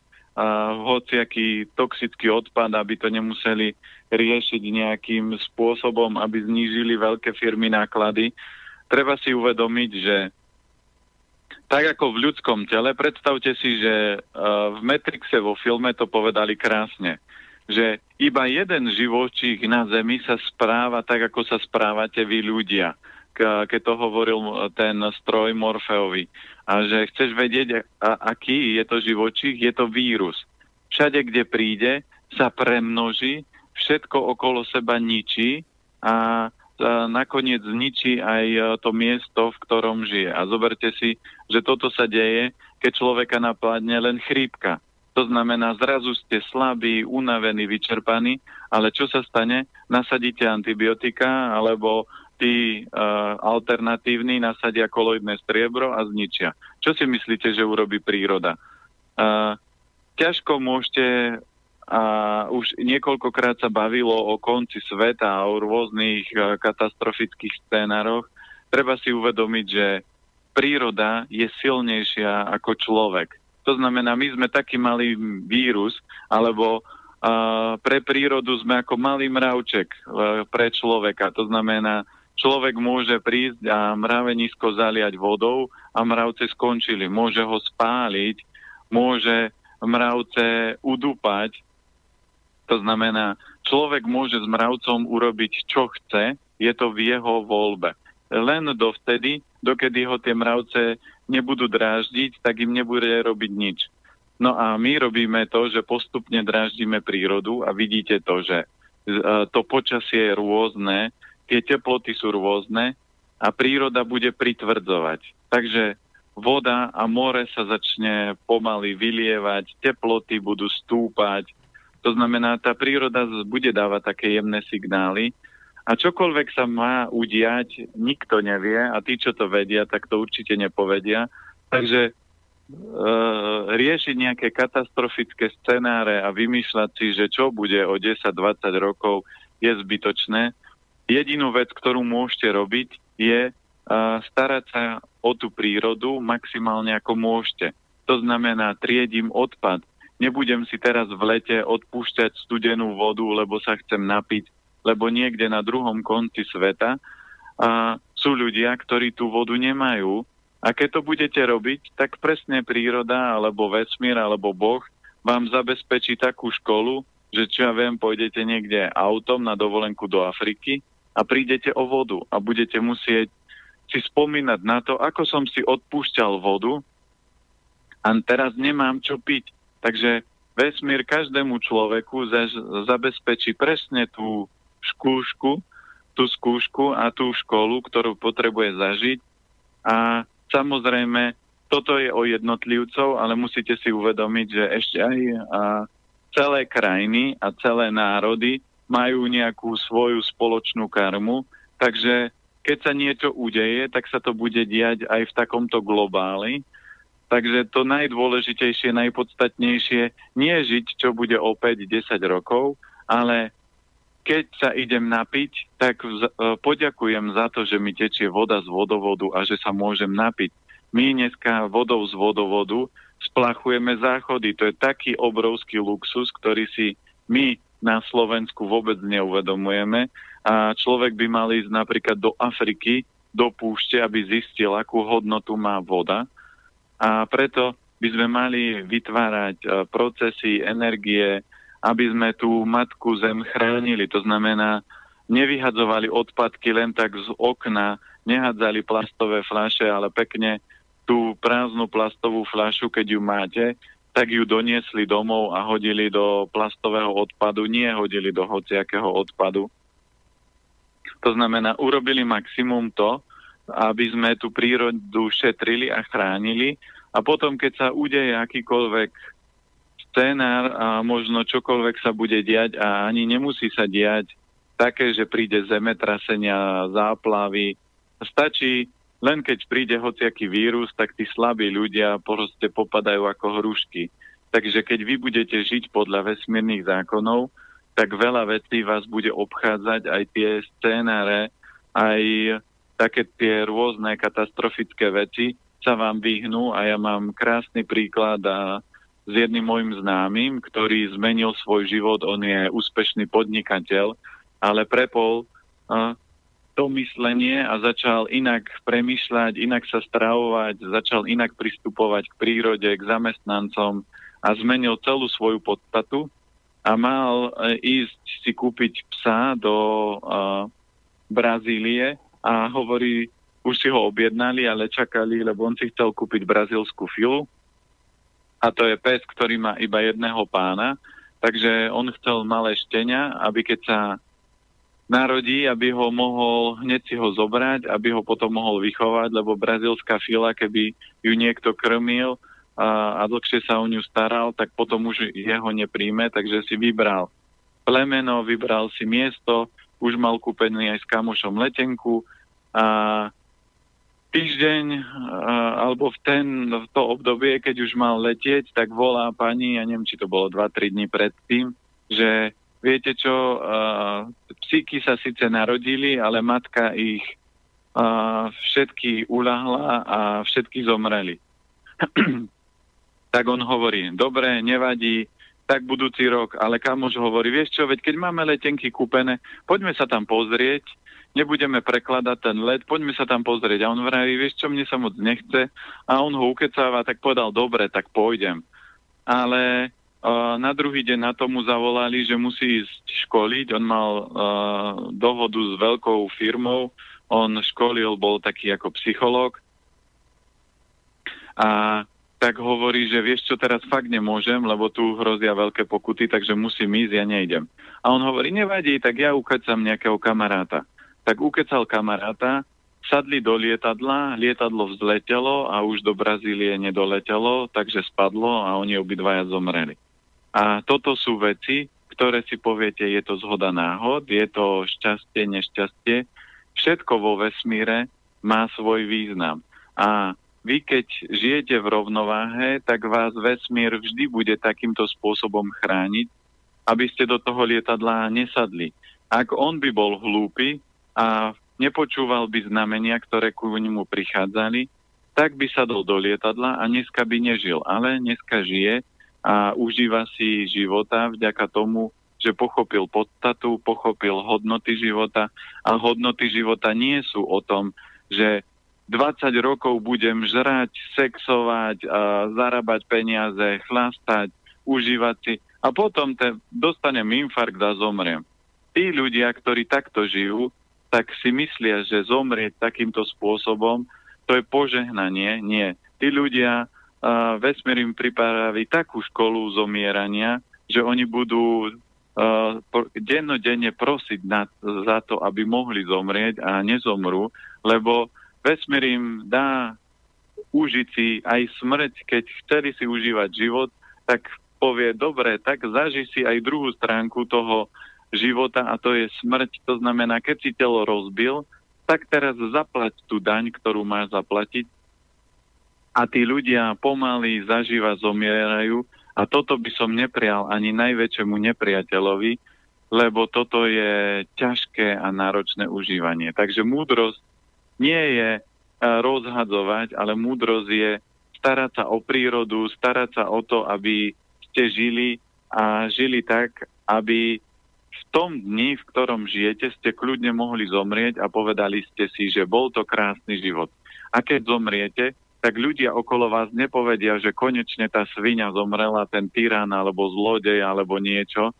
hociaký toxický odpad, aby to nemuseli riešiť nejakým spôsobom, aby znížili veľké firmy náklady. Treba si uvedomiť, že tak ako v ľudskom tele, predstavte si, že v Matrixe vo filme to povedali krásne, že iba jeden živočích na Zemi sa správa tak, ako sa správate vy ľudia. Keď to hovoril ten stroj Morfeovi. A že chceš vedieť, aký je to živočích, je to vírus. Všade, kde príde, sa premnoží, všetko okolo seba ničí a nakoniec zničí aj to miesto, v ktorom žije. A zoberte si, že toto sa deje, keď človeka napadne len chrípka. To znamená, zrazu ste slabí, unavení, vyčerpaní, ale čo sa stane? Nasadíte antibiotika, alebo tí alternatívni nasadia koloidné striebro a zničia. Čo si myslíte, že urobí príroda? Ťažko môžete, už niekoľkokrát sa bavilo o konci sveta a o rôznych katastrofických scénároch, treba si uvedomiť, že príroda je silnejšia ako človek. To znamená, my sme taký malý vírus, alebo pre prírodu sme ako malý mravček pre človeka. To znamená, človek môže prísť a mravenisko zaliať vodou a mravce skončili. Môže ho spáliť, môže mravce udúpať. To znamená, človek môže s mravcom urobiť, čo chce, je to v jeho voľbe. Len dovtedy, dokedy ho tie mravce nebudú dráždiť, tak im nebude robiť nič. No a my robíme to, že postupne dráždime prírodu a vidíte to, že to počasie je rôzne, tie teploty sú rôzne a príroda bude pritvrdzovať. Takže voda a more sa začne pomaly vylievať, teploty budú stúpať. To znamená, tá príroda bude dávať také jemné signály a čokoľvek sa má udiať, nikto nevie a tí, čo to vedia, tak to určite nepovedia. Takže riešiť nejaké katastrofické scenáre a vymýšľať si, že čo bude o 10-20 rokov, je zbytočné. Jedinú vec, ktorú môžete robiť, je starať sa o tú prírodu maximálne ako môžete. To znamená, triedím odpad. Nebudem si teraz v lete odpúšťať studenú vodu, lebo sa chcem napiť, lebo niekde na druhom konci sveta sú ľudia, ktorí tú vodu nemajú. A keď to budete robiť, tak presne príroda, alebo vesmír, alebo Boh vám zabezpečí takú školu, že čo ja viem, pôjdete niekde autom na dovolenku do Afriky a prídete o vodu a budete musieť si spomínať na to, ako som si odpúšťal vodu a teraz nemám čo piť. Takže vesmír každému človeku zabezpečí presne tú skúšku a tú školu, ktorú potrebuje zažiť. A samozrejme, toto je o jednotlivcov, ale musíte si uvedomiť, že ešte aj celé krajiny a celé národy majú nejakú svoju spoločnú karmu, takže keď sa niečo udeje, tak sa to bude diať aj v takomto globáli. Takže to najdôležitejšie, najpodstatnejšie nie je žiť, čo bude opäť 10 rokov, ale keď sa idem napiť, tak poďakujem za to, že mi tečie voda z vodovodu a že sa môžem napiť. My dneska vodou z vodovodu splachujeme záchody. To je taký obrovský luxus, ktorý si my na Slovensku vôbec neuvedomujeme. A človek by mal ísť napríklad do Afriky, do púšte, aby zistil, akú hodnotu má voda. A preto by sme mali vytvárať procesy, energie, aby sme tú matku zem chránili. To znamená, nevyhadzovali odpadky len tak z okna, nehádzali plastové fľaše, ale pekne tú prázdnu plastovú fľašu, keď ju máte, tak ju doniesli domov a hodili do plastového odpadu, nie hodili do hociakého odpadu. To znamená, urobili maximum to, aby sme tú prírodu šetrili a chránili a potom, keď sa udeje akýkoľvek scenár a možno čokoľvek sa bude diať a ani nemusí sa diať také, že príde zemetrasenia, záplavy. Stačí len keď príde hociaký vírus, tak tí slabí ľudia proste popadajú ako hrušky. Takže keď vy budete žiť podľa vesmírnych zákonov, tak veľa vecí vás bude obchádzať, aj tie scénáre, aj také tie rôzne katastrofické veci sa vám vyhnú a ja mám krásny príklad s jedným mojim známym, ktorý zmenil svoj život, on je úspešný podnikateľ, ale prepol to myslenie a začal inak premýšľať, inak sa stravovať, začal inak pristupovať k prírode, k zamestnancom a zmenil celú svoju podstatu a mal ísť si kúpiť psa do Brazílie a hovorí, už si ho objednali, ale čakali, lebo on si chcel kúpiť brazílsku filu a to je pes, ktorý má iba jedného pána, takže on chcel malé štenia, aby keď sa narodí, aby ho mohol hneď si ho zobrať, aby ho potom mohol vychovať, lebo brazílska fila, keby ju niekto krmil a dlhšie sa o ňu staral, tak potom už jeho nepríjme, takže si vybral plemeno, vybral si miesto, už mal kúpený aj s kamošom letenku a týždeň alebo v to obdobie, keď už mal letieť, tak volá pani, ja neviem, či to bolo 2-3 dní predtým, že viete čo, psíky sa síce narodili, ale matka ich všetky uľahla a všetky zomreli. Tak on hovorí, dobre, nevadí, tak budúci rok, ale kamož hovorí, vieš čo, veď keď máme letenky kúpené, poďme sa tam pozrieť, nebudeme prekladať ten let, poďme sa tam pozrieť. A on vraví, vieš čo, mne sa moc nechce, a on ho ukecáva, tak povedal, dobre, tak pôjdem. Ale na druhý deň na tomu zavolali, že musí ísť školiť, on mal dohodu s veľkou firmou, on školil, bol taký ako psychológ, a tak hovorí, že vieš čo, teraz fakt nemôžem, lebo tu hrozia veľké pokuty, takže musím ísť, ja nejdem. A on hovorí, nevadí, tak ja ukecam nejakého kamaráta. Tak ukecal kamaráta, sadli do lietadla, lietadlo vzletelo a už do Brazílie nedoletelo, takže spadlo a oni obidvaja zomreli. A toto sú veci, ktoré si poviete, je to zhoda náhod, je to šťastie, nešťastie. Všetko vo vesmíre má svoj význam. A vy, keď žijete v rovnováhe, tak vás vesmír vždy bude takýmto spôsobom chrániť, aby ste do toho lietadla nesadli. Ak on by bol hlúpy a nepočúval by znamenia, ktoré ku nemu prichádzali, tak by sadol do lietadla a dneska by nežil. Ale dneska žije a užíva si života vďaka tomu, že pochopil podstatu, pochopil hodnoty života. A hodnoty života nie sú o tom, že 20 rokov budem žrať, sexovať, zarábať peniaze, chlastať, užívať si a potom dostanem infarkt a zomriem. Tí ľudia, ktorí takto žijú, tak si myslia, že zomrieť takýmto spôsobom, to je požehnanie. Nie. Tí ľudia vesmír im pripraví takú školu zomierania, že oni budú dennodenne prosiť za to, aby mohli zomrieť a nezomrú, lebo vesmír im dá užiť si aj smrť, keď chceli si užívať život, tak povie, dobre, tak zaži si aj druhú stránku toho života a to je smrť. To znamená, keď si telo rozbil, tak teraz zaplať tú daň, ktorú máš zaplatiť a tí ľudia pomaly zaživa zomierajú a toto by som neprial ani najväčšemu nepriateľovi, lebo toto je ťažké a náročné užívanie. Takže múdrosť nie je rozhadzovať, ale múdrosť je starať sa o prírodu, starať sa o to, aby ste žili a žili tak, aby v tom dni, v ktorom žijete, ste kľudne mohli zomrieť a povedali ste si, že bol to krásny život. A keď zomriete, tak ľudia okolo vás nepovedia, že konečne tá sviňa zomrela, ten tyran alebo zlodej alebo niečo.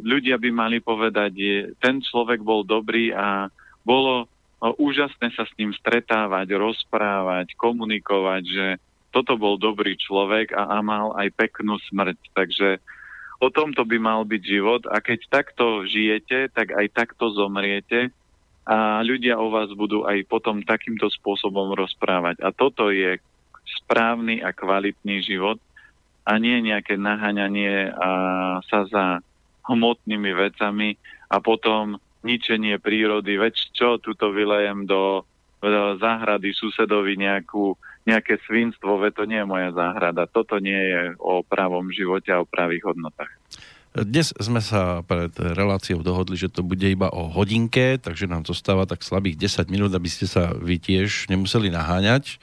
Ľudia by mali povedať, ten človek bol dobrý a bolo úžasné sa s ním stretávať, rozprávať, komunikovať, že toto bol dobrý človek a mal aj peknú smrť. Takže o tomto by mal byť život a keď takto žijete, tak aj takto zomriete a ľudia o vás budú aj potom takýmto spôsobom rozprávať. A toto je správny a kvalitný život a nie nejaké naháňanie sa za hmotnými vecami a potom ničenie prírody, veď čo, tuto vylejem do záhrady susedovi nejaké svinstvo, veď to nie je moja záhrada. Toto nie je o pravom živote a o pravých hodnotách. Dnes sme sa pred reláciou dohodli, že to bude iba o hodinke, takže nám zostáva tak slabých 10 minút, aby ste sa vy tiež nemuseli naháňať,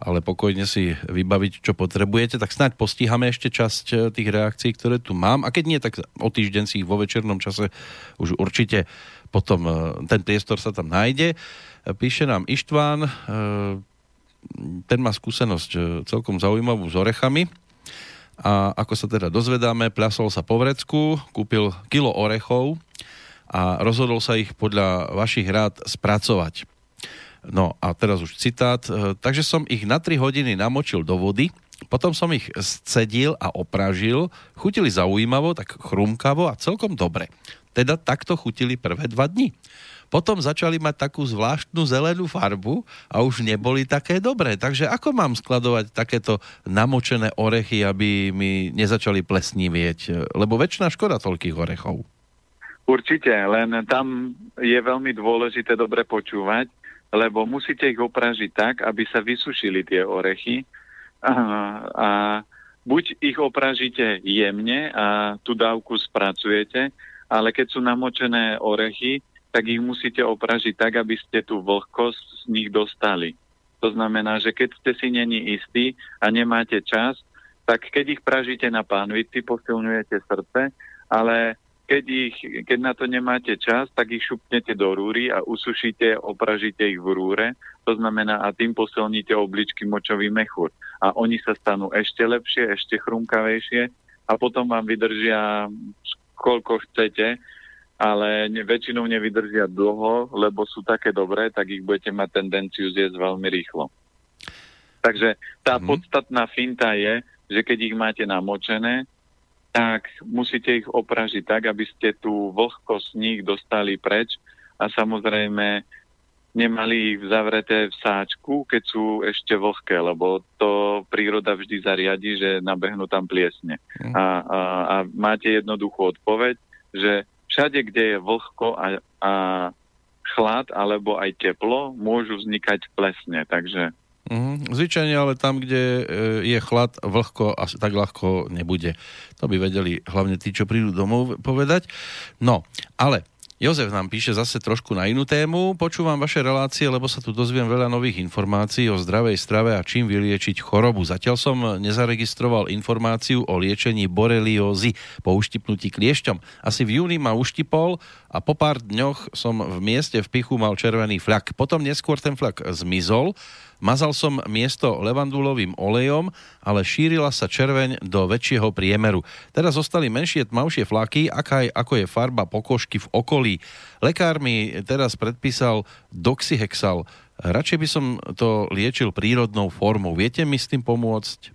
ale pokojne si vybaviť, čo potrebujete. Tak snáď postihame ešte časť tých reakcií, ktoré tu mám. A keď nie, tak o týždeň si ich vo večernom čase už určite potom ten priestor sa tam nájde. Píše nám Ištván, ten má skúsenosť celkom zaujímavú s orechami. A ako sa teda dozvedáme, plasol sa po vrecku, kúpil kilo orechov a rozhodol sa ich podľa vašich rád spracovať. No a teraz už citát. Takže som ich na 3 hodiny namočil do vody, potom som ich scedil a opražil, chutili zaujímavo, tak chrumkavo a celkom dobre. Teda takto chutili prvé 2 dni. Potom začali mať takú zvláštnu zelenú farbu a už neboli také dobré. Takže ako mám skladovať takéto namočené orechy, aby mi nezačali plesnivieť? Lebo väčšina škoda toľkých orechov. Určite, len tam je veľmi dôležité dobre počúvať, lebo musíte ich opražiť tak, aby sa vysušili tie orechy a buď ich opražíte jemne a tú dávku spracujete, ale keď sú namočené orechy, tak ich musíte opražiť tak, aby ste tú vlhkosť z nich dostali. To znamená, že keď ste si není istí a nemáte čas, tak keď ich pražíte na pánvici, posilňujete srdce, ale keď na to nemáte čas, tak ich šupnete do rúry a usušíte, opražíte ich v rúre, to znamená a tým posilníte obličky močový mechúr. A oni sa stanú ešte lepšie, ešte chrumkavejšie a potom vám vydržia koľko chcete, ale väčšinou nevydržia dlho, lebo sú také dobré, tak ich budete mať tendenciu zjesť veľmi rýchlo. Takže tá podstatná finta je, že keď ich máte namočené, tak musíte ich opražiť tak, aby ste tú vlhkosť z nich dostali preč a samozrejme nemali ich zavreté v sáčku, keď sú ešte vlhké, lebo to príroda vždy zariadi, že nabehnú tam pliesne. A máte jednoduchú odpoveď, že všade, kde je vlhko a chlad alebo aj teplo, môžu vznikať plesne, takže... Zvyčajne, ale tam, kde je chlad, vlhko asi tak ľahko nebude. To by vedeli hlavne tí, čo prídu domov povedať. No, ale Jozef nám píše zase trošku na inú tému. Počúvam vaše relácie, lebo sa tu dozviem veľa nových informácií o zdravej strave a čím vyliečiť chorobu. Zatiaľ som nezaregistroval informáciu o liečení boreliózy po uštipnutí kliešťom. Asi v júni ma uštipol a po pár dňoch som v mieste v pichu mal červený flak. Potom neskôr ten flak zmizol. Mazal som miesto levandulovým olejom, ale šírila sa červeň do väčšieho priemeru. Teraz zostali menšie tmavšie flaky, ako je farba pokožky v okolí. Lekár mi teraz predpísal doxyhexal. Radšej by som to liečil prírodnou formou. Viete mi s tým pomôcť?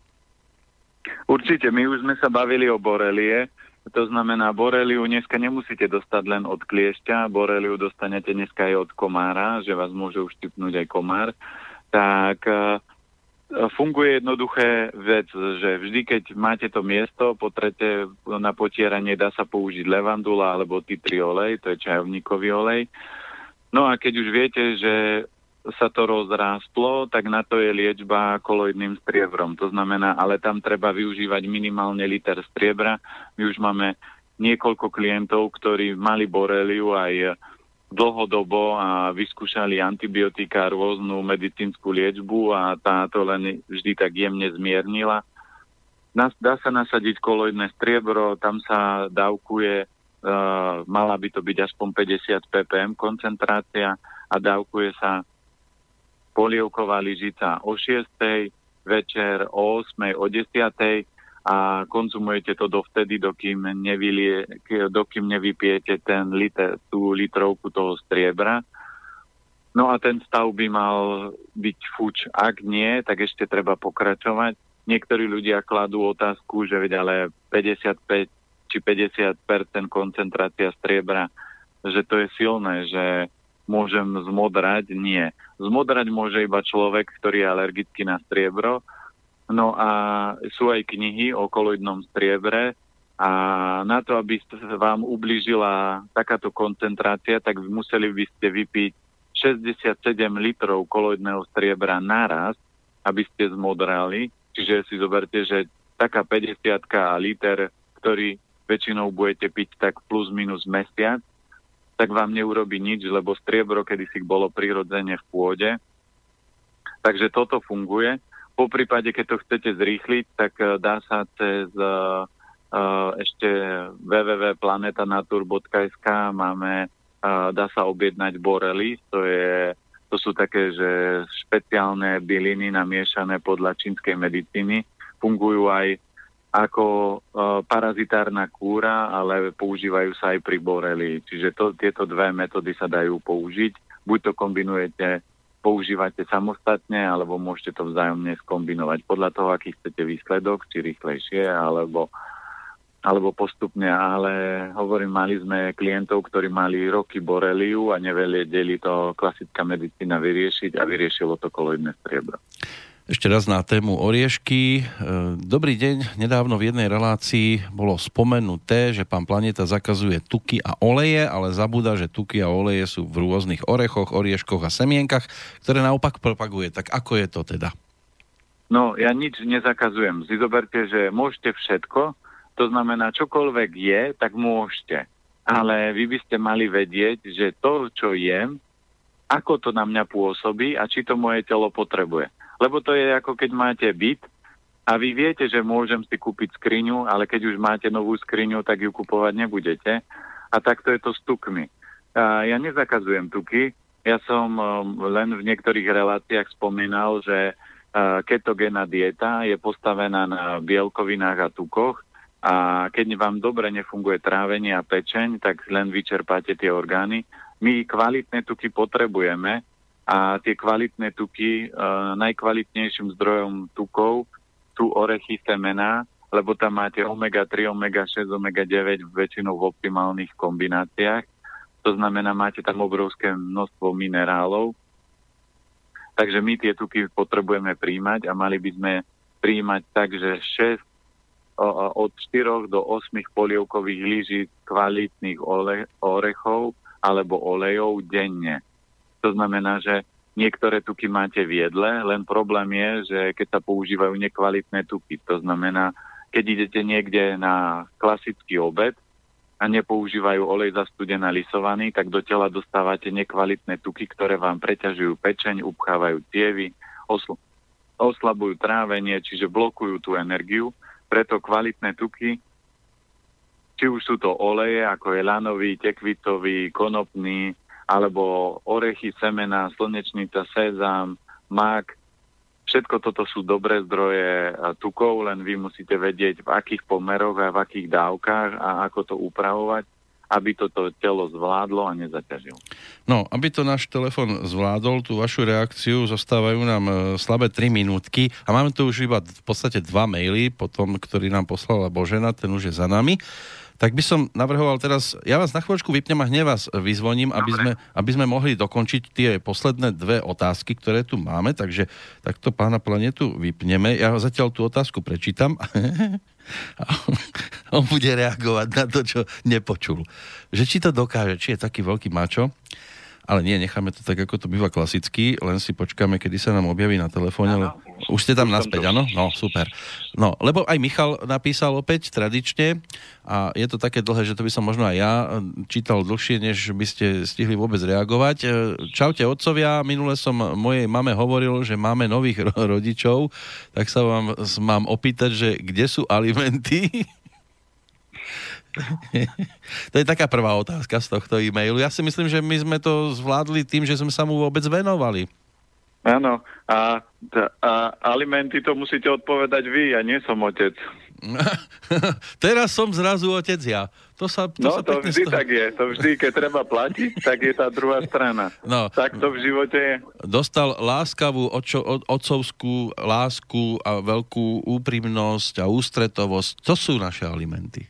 Určite, my už sme sa bavili o borelie. To znamená, boreliu dneska nemusíte dostať len od kliešťa, boreliu dostanete dneska aj od komára, že vás môže uštipnúť aj komár. Tak funguje jednoduché vec, že vždy, keď máte to miesto, potrete na potieranie, dá sa použiť levandula alebo titri olej, to je čajovníkový olej. No a keď už viete, že sa to rozrástlo, tak na to je liečba koloidným striebrom. To znamená, ale tam treba využívať minimálne liter striebra. My už máme niekoľko klientov, ktorí mali boreliu aj dlhodobo a vyskúšali antibiotika, rôznu medicínsku liečbu a táto len vždy tak jemne zmiernila. Dá sa nasadiť koloidné striebro, tam sa dávkuje, mala by to byť aspoň 50 ppm koncentrácia a dávkuje sa polievková lyžica o 6. večer, o 8. o 10. a konzumujete to dovtedy, dokým nevypijete tú litrovku toho striebra. No a ten stav by mal byť fuč. Ak nie, tak ešte treba pokračovať. Niektorí ľudia kladú otázku, že veď ale 55 či 50% koncentrácia striebra, že to je silné, že môžem zmodrať. Nie. Zmodrať môže iba človek, ktorý je alergický na striebro. No a sú aj knihy o koloidnom striebre a na to, aby vám ublížila takáto koncentrácia, tak museli by ste vypiť 67 litrov koloidného striebra naraz, aby ste zmodrali. Čiže si zoberte, že taká 50-ka liter, ktorý väčšinou budete piť tak plus minus mesiac, tak vám neurobi nič, lebo striebro kedysi bolo prirodzene v pôde. Takže toto funguje. Po prípade, keď to chcete zrýchliť, tak dá sa cez ešte www.planetanatur.sk dá sa objednať borelis, to sú také, že špeciálne byliny namiešané podľa čínskej medicíny. Fungujú aj ako parazitárna kúra, ale používajú sa aj pri borelii. Čiže tieto dve metódy sa dajú použiť. Buď to kombinujete, používate samostatne, alebo môžete to vzájomne skombinovať podľa toho, aký chcete výsledok, či rýchlejšie, alebo postupne. Ale hovorím, mali sme klientov, ktorí mali roky boreliu a nevedeli to klasická medicína vyriešiť a vyriešilo to koloidné striebro. Ešte raz na tému oriešky. Dobrý deň, nedávno v jednej relácii bolo spomenuté, že pán Planieta zakazuje tuky a oleje, ale zabúda, že tuky a oleje sú v rôznych orechoch, orieškoch a semienkach, ktoré naopak propaguje. Tak ako je to teda? No, ja nič nezakazujem. Si zoberte, že môžete všetko, to znamená, čokoľvek je, tak môžete. ale vy by ste mali vedieť, že to, čo jem, ako to na mňa pôsobí a či to moje telo potrebuje. Lebo to je ako keď máte byt a vy viete, že môžem si kúpiť skriňu, ale keď už máte novú skriňu, tak ju kupovať nebudete. A takto je to s tukmi. Ja nezakazujem tuky. Ja som len v niektorých reláciách spomínal, že ketogénna dieta je postavená na bielkovinách a tukoch a keď vám dobre nefunguje trávenie a pečeň, tak len vyčerpáte tie orgány. My kvalitné tuky potrebujeme a tie kvalitné tuky, najkvalitnejším zdrojom tukov sú orechy, semená, lebo tam máte omega-3, omega-6, omega-9 väčšinou v optimálnych kombináciách. To znamená, máte tam obrovské množstvo minerálov. Takže my tie tuky potrebujeme príjmať a mali by sme príjmať tak, že od 4 do 8 polievkových lyžíc kvalitných orechov alebo olejov denne. To znamená, že niektoré tuky máte v jedle, len problém je, že keď sa používajú nekvalitné tuky. To znamená, keď idete niekde na klasický obed, a nepoužívajú olej zastudená lisovaný, tak do tela dostávate nekvalitné tuky, ktoré vám preťažujú pečeň, upchávajú cievy, oslabujú trávenie, čiže blokujú tú energiu. Preto kvalitné tuky, či už sú to oleje, ako je lanový, tekvitový, konopný, alebo orechy, semená, slnečnica, sezam, mák, všetko toto sú dobré zdroje tukov, len vy musíte vedieť, v akých pomeroch a v akých dávkach a ako to upravovať, aby toto telo zvládlo a nezaťažilo. No, aby to náš telefon zvládol, tú vašu reakciu, zostávajú nám slabé 3 minútky a máme tu už iba v podstate 2 maily, potom, ktorý nám poslala Božena, ten už je za nami. Tak by som navrhoval teraz, ja vás na chvíľočku vypnem a hneď vás vyzvoním, aby sme mohli dokončiť tie posledné dve otázky, ktoré tu máme, takže takto pána Planetu vypneme. Ja zatiaľ tú otázku prečítam a on bude reagovať na to, čo nepočul. Že či to dokáže, či je taký veľký mačo, ale nie, necháme to tak, ako to býva klasicky, len si počkáme, kedy sa nám objaví na telefóne, ale už ste tam naspäť, áno? No, super. No, lebo aj Michal napísal opäť tradične a je to také dlhé, že to by som možno aj ja čítal dlhšie, než by ste stihli vôbec reagovať. Čaute, otcovia, minule som mojej mame hovoril, že máme nových rodičov, tak sa vám mám opýtať, že kde sú alimenty? To je taká prvá otázka z tohto e-mailu. Ja si myslím, že my sme to zvládli tým, že sme sa mu vôbec venovali. Áno, a alimenty to musíte odpovedať vy, ja nie som otec. Teraz som zrazu otec ja. Tak je. To vždy, keď treba platiť, tak je tá druhá strana. No, tak to v živote je. Dostal láskavú otcovskú lásku a veľkú úprimnosť a ústretovosť. To sú naše alimenty.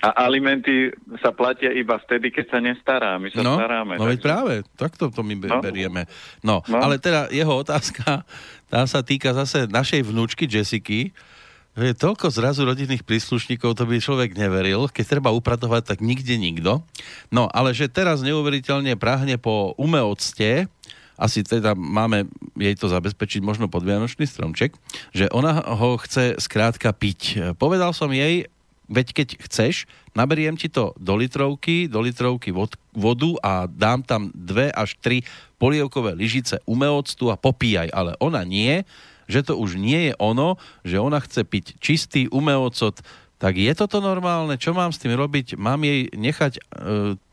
A alimenty sa platia iba vtedy, keď sa nestará. My sa staráme. No veď práve, takto to my berieme. No, ale teda jeho otázka, tá sa týka zase našej vnúčky Jessiky, že toľko zrazu rodinných príslušníkov, to by človek neveril. Keď treba upratovať, tak nikde nikto. No, ale že teraz neuveriteľne prahne po umeocte, asi teda máme jej to zabezpečiť možno pod vianočný stromček, že ona ho chce skrátka piť. Povedal som jej, veď keď chceš, naberiem ti to do litrovky vodu a dám tam 2 až 3 polievkové lyžice umeoctu a popíjaj. Ale ona nie, že to už nie je ono, že ona chce piť čistý umeocot. Tak je toto normálne? Čo mám s tým robiť? Mám jej nechať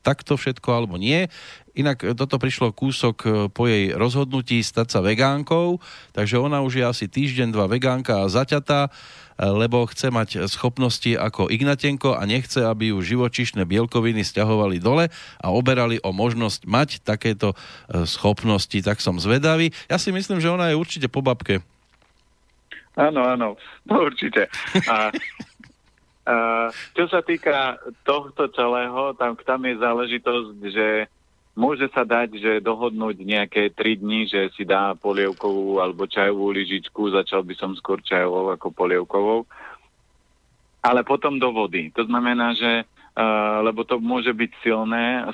takto všetko alebo nie? Inak toto prišlo kúsok po jej rozhodnutí stať sa vegánkou, takže ona už je asi týždeň, 2 vegánka a zaťatá, lebo chce mať schopnosti ako Ignatenko a nechce, aby ju živočíšne bielkoviny stiahovali dole a oberali o možnosť mať takéto schopnosti. Tak som zvedavý. Ja si myslím, že ona je určite po babke. Áno, no určite. A čo sa týka tohto celého, tam je záležitosť, že môže sa dať, že dohodnúť nejaké 3 dní, že si dá polievkovú alebo čajovú lyžičku, začal by som skôr čajovou ako polievkovou, ale potom do vody. To znamená, že, lebo to môže byť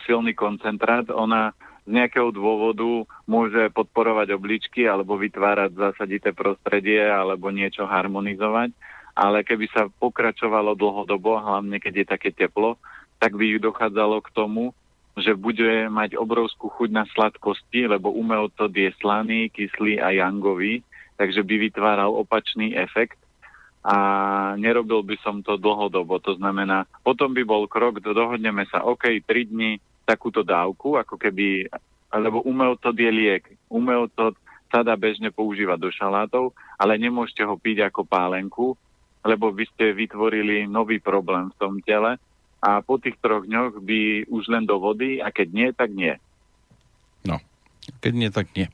silný koncentrát, ona z nejakého dôvodu môže podporovať obličky alebo vytvárať zásadité prostredie alebo niečo harmonizovať, ale keby sa pokračovalo dlhodobo, hlavne keď je také teplo, tak by dochádzalo k tomu, že bude mať obrovskú chuť na sladkosti, lebo umeltod je slaný, kyslý a jangový, takže by vytváral opačný efekt a nerobil by som to dlhodobo. To znamená, potom by bol krok, dohodneme sa, OK, 3 dni takúto dávku, ako keby, lebo umeltod je liek. Umeltod sa dá bežne používať do šalátov, ale nemôžete ho piť ako pálenku, lebo by ste vytvorili nový problém v tom tele a po tých 3 dňoch by už len do vody a keď nie, tak nie. No, keď nie, tak nie.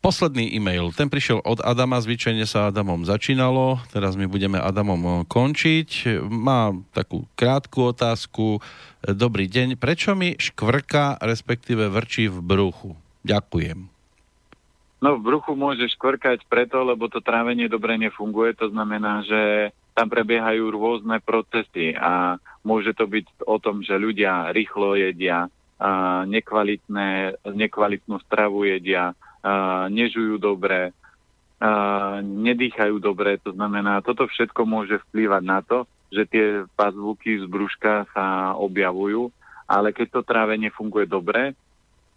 Posledný e-mail, ten prišiel od Adama, zvyčajne sa Adamom začínalo, teraz my budeme Adamom končiť. Má takú krátku otázku. Dobrý deň, prečo mi škvrka, respektíve vrčí v bruchu? Ďakujem. No, v bruchu môže škvrkať preto, lebo to trávenie dobre nefunguje, to znamená, že tam prebiehajú rôzne procesy a môže to byť o tom, že ľudia rýchlo jedia, nekvalitnú stravu jedia, nežujú dobre, nedýchajú dobre, to znamená, toto všetko môže vplývať na to, že tie pazvuky z brúška sa objavujú, ale keď to trávenie funguje dobre,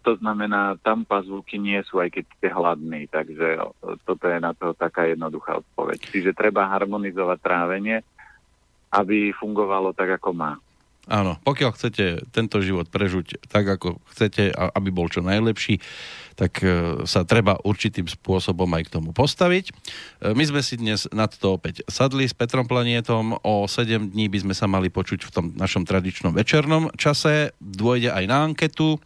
to znamená, tam pazvuky nie sú, aj keď ste hladní. Takže toto je na to taká jednoduchá odpoveď. Čiže treba harmonizovať trávenie, aby fungovalo tak, ako má. Áno, pokiaľ chcete tento život prežiť tak, ako chcete, aby bol čo najlepší, tak sa treba určitým spôsobom aj k tomu postaviť. My sme si dnes nad to opäť sadli s Petrom Planietom. O 7 dní by sme sa mali počuť v tom našom tradičnom večernom čase. Dôjde aj na anketu,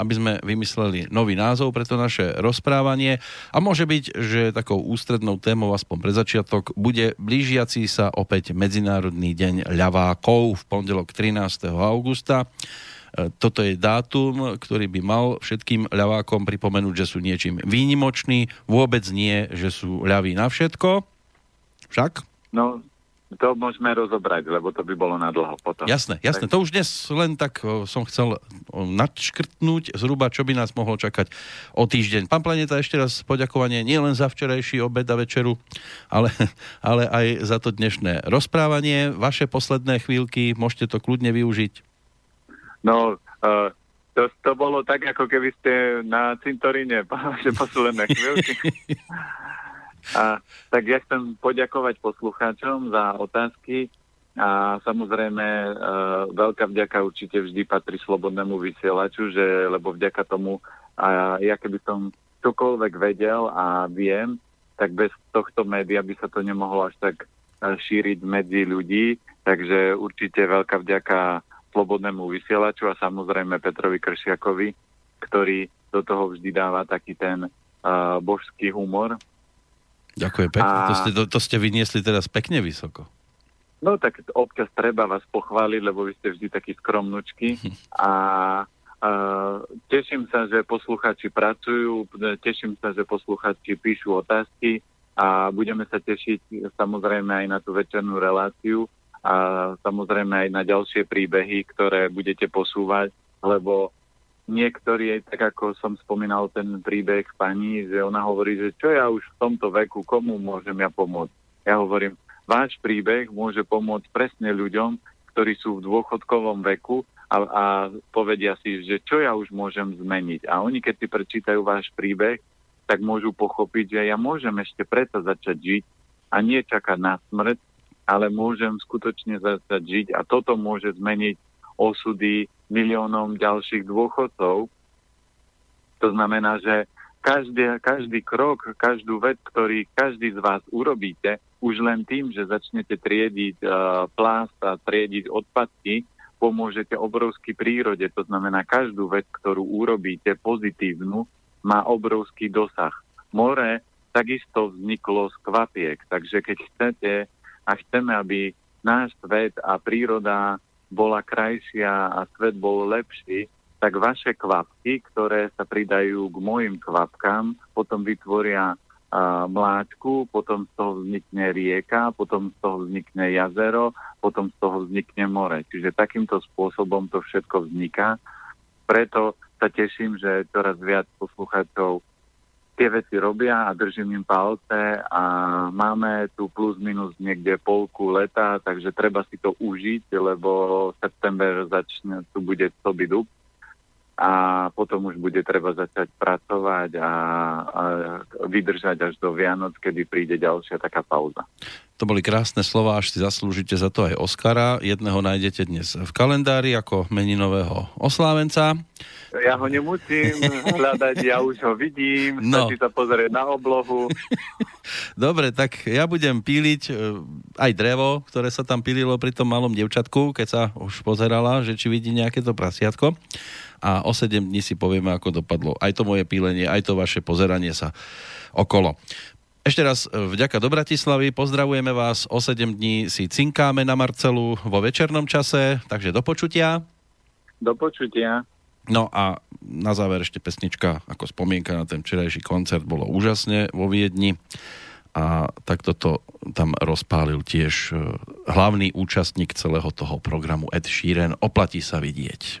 aby sme vymysleli nový názov pre to naše rozprávanie a môže byť, že takou ústrednou témou aspoň pre začiatok bude blížiaci sa opäť Medzinárodný deň ľavákov v pondelok 13. augusta. Toto je dátum, ktorý by mal všetkým ľavákom pripomenúť, že sú niečím výnimoční, vôbec nie, že sú ľaví na všetko. Však? No, to môžeme rozobrať, lebo to by bolo na dlho potom. Jasné. To už dnes len tak som chcel nadškrtnúť zhruba, čo by nás mohlo čakať o týždeň. Pán Planeta, ešte raz poďakovanie nie len za včerajší obed a večeru, ale aj za to dnešné rozprávanie. Vaše posledné chvíľky, môžete to kľudne využiť. No, to bolo tak, ako keby ste na cintoríne, vaše posledné chvíľky. A tak ja chcem poďakovať poslucháčom za otázky a samozrejme veľká vďaka určite vždy patrí Slobodnému vysielaču, lebo vďaka tomu ja keby som čokoľvek vedel a viem, tak bez tohto média by sa to nemohlo až tak šíriť medzi ľudí, takže určite veľká vďaka Slobodnému vysielaču a samozrejme Petrovi Kršiakovi, ktorý do toho vždy dáva taký ten božský humor. Ďakujem pekne, to ste vyniesli teraz pekne vysoko. No tak občas treba vás pochváliť, lebo vy ste vždy takí skromnučky a teším sa, že poslucháči pracujú, teším sa, že poslucháči píšu otázky a budeme sa tešiť samozrejme aj na tú večernú reláciu a samozrejme aj na ďalšie príbehy, ktoré budete posúvať, lebo niektorí, tak ako som spomínal ten príbeh pani, že ona hovorí, že čo ja už v tomto veku, komu môžem ja pomôcť? Ja hovorím, váš príbeh môže pomôcť presne ľuďom, ktorí sú v dôchodkovom veku a povedia si, že čo ja už môžem zmeniť. A oni, keď si prečítajú váš príbeh, tak môžu pochopiť, že ja môžem ešte preto začať žiť a nie čakať na smrť, ale môžem skutočne začať žiť a toto môže zmeniť osudy miliónom ďalších dôchodcov. To znamená, že každý krok, každú vec, ktorý každý z vás urobíte, už len tým, že začnete triediť plást a triediť odpadky, pomôžete obrovský prírode. To znamená, každú vec, ktorú urobíte pozitívnu, má obrovský dosah. More takisto vzniklo z kvapiek, takže keď chcete a chceme, aby náš svet a príroda bola krajšia a svet bol lepší, tak vaše kvapky, ktoré sa pridajú k mojim kvapkám, potom vytvoria mláčku, potom z toho vznikne rieka, potom z toho vznikne jazero, potom z toho vznikne more. Čiže takýmto spôsobom to všetko vzniká. Preto sa teším, že čoraz viac poslucháčov tie veci robia a držím im palce a máme tu plus minus niekde polku leta, takže treba si to užiť, lebo september začne, tu bude sobidup a potom už bude treba začať pracovať a vydržať až do Vianoc, kedy príde ďalšia taká pauza. To boli krásne slová, až si zaslúžite za to aj Oscara. Jedného nájdete dnes v kalendári ako meninového oslávenca. Ja ho nemusím hľadať, ja už ho vidím, stačí sa pozrieť na oblohu. Dobre, tak ja budem píliť aj drevo, ktoré sa tam pílilo pri tom malom dievčatku, keď sa už pozerala, že či vidí nejaké to prasiatko. A o 7 dní si povieme, ako dopadlo aj to moje pílenie, aj to vaše pozeranie sa okolo. Ešte raz vďaka do Bratislavy, pozdravujeme vás, o 7 dní si cinkáme na Marcelu vo večernom čase, takže do počutia. Do počutia. No a na záver ešte pesnička ako spomienka na ten včerajší koncert, bolo úžasne vo Viedni a takto to tam rozpálil tiež hlavný účastník celého toho programu Ed Sheeran, Oplatí sa vidieť.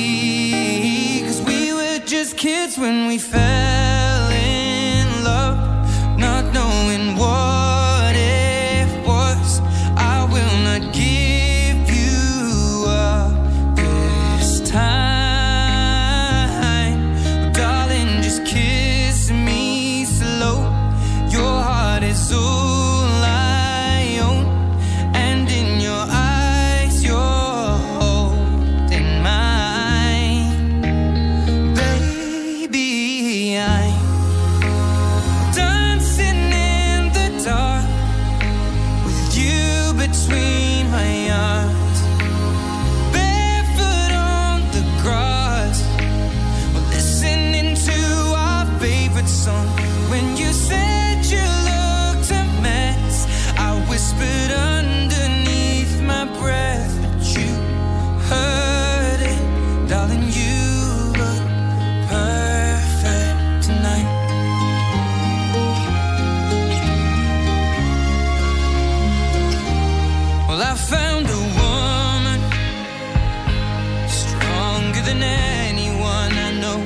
Just kids when we fell in love, not knowing what it was. I will not give you up this time, but darling, just kiss me slow. Your heart is all I own, and in your eyes you're holding mine, baby. I'm dancing in the dark with you between my arms, barefoot on the grass, listening to our favorite song. When you said you looked a mess, I whispered underneath my breath, but you heard it, darling. You look perfect tonight. Well, I found a woman stronger than anyone I know.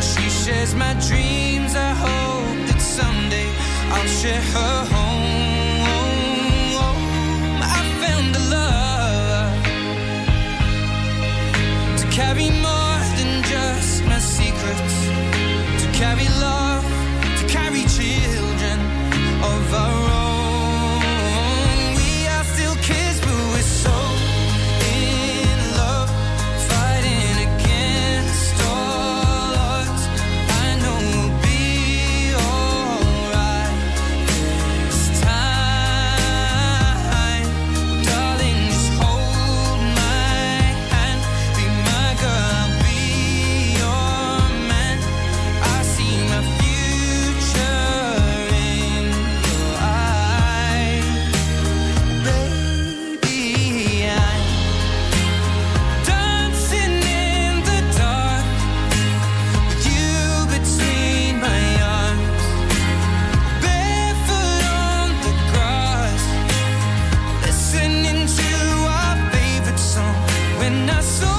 She shares my dreams. I hope that someday I'll share her home. I found a love to carry more than just my secrets, carry love, to carry children of our own. We are still kids, but we're so in love, fighting against all odds. I know we'll be alright this time, darling, just hold my hand, be my girl, I'll be your man. My future in your eyes, baby. I'm dancing in the dark with you between my arms, barefoot on the grass, listening to our favorite song. When I saw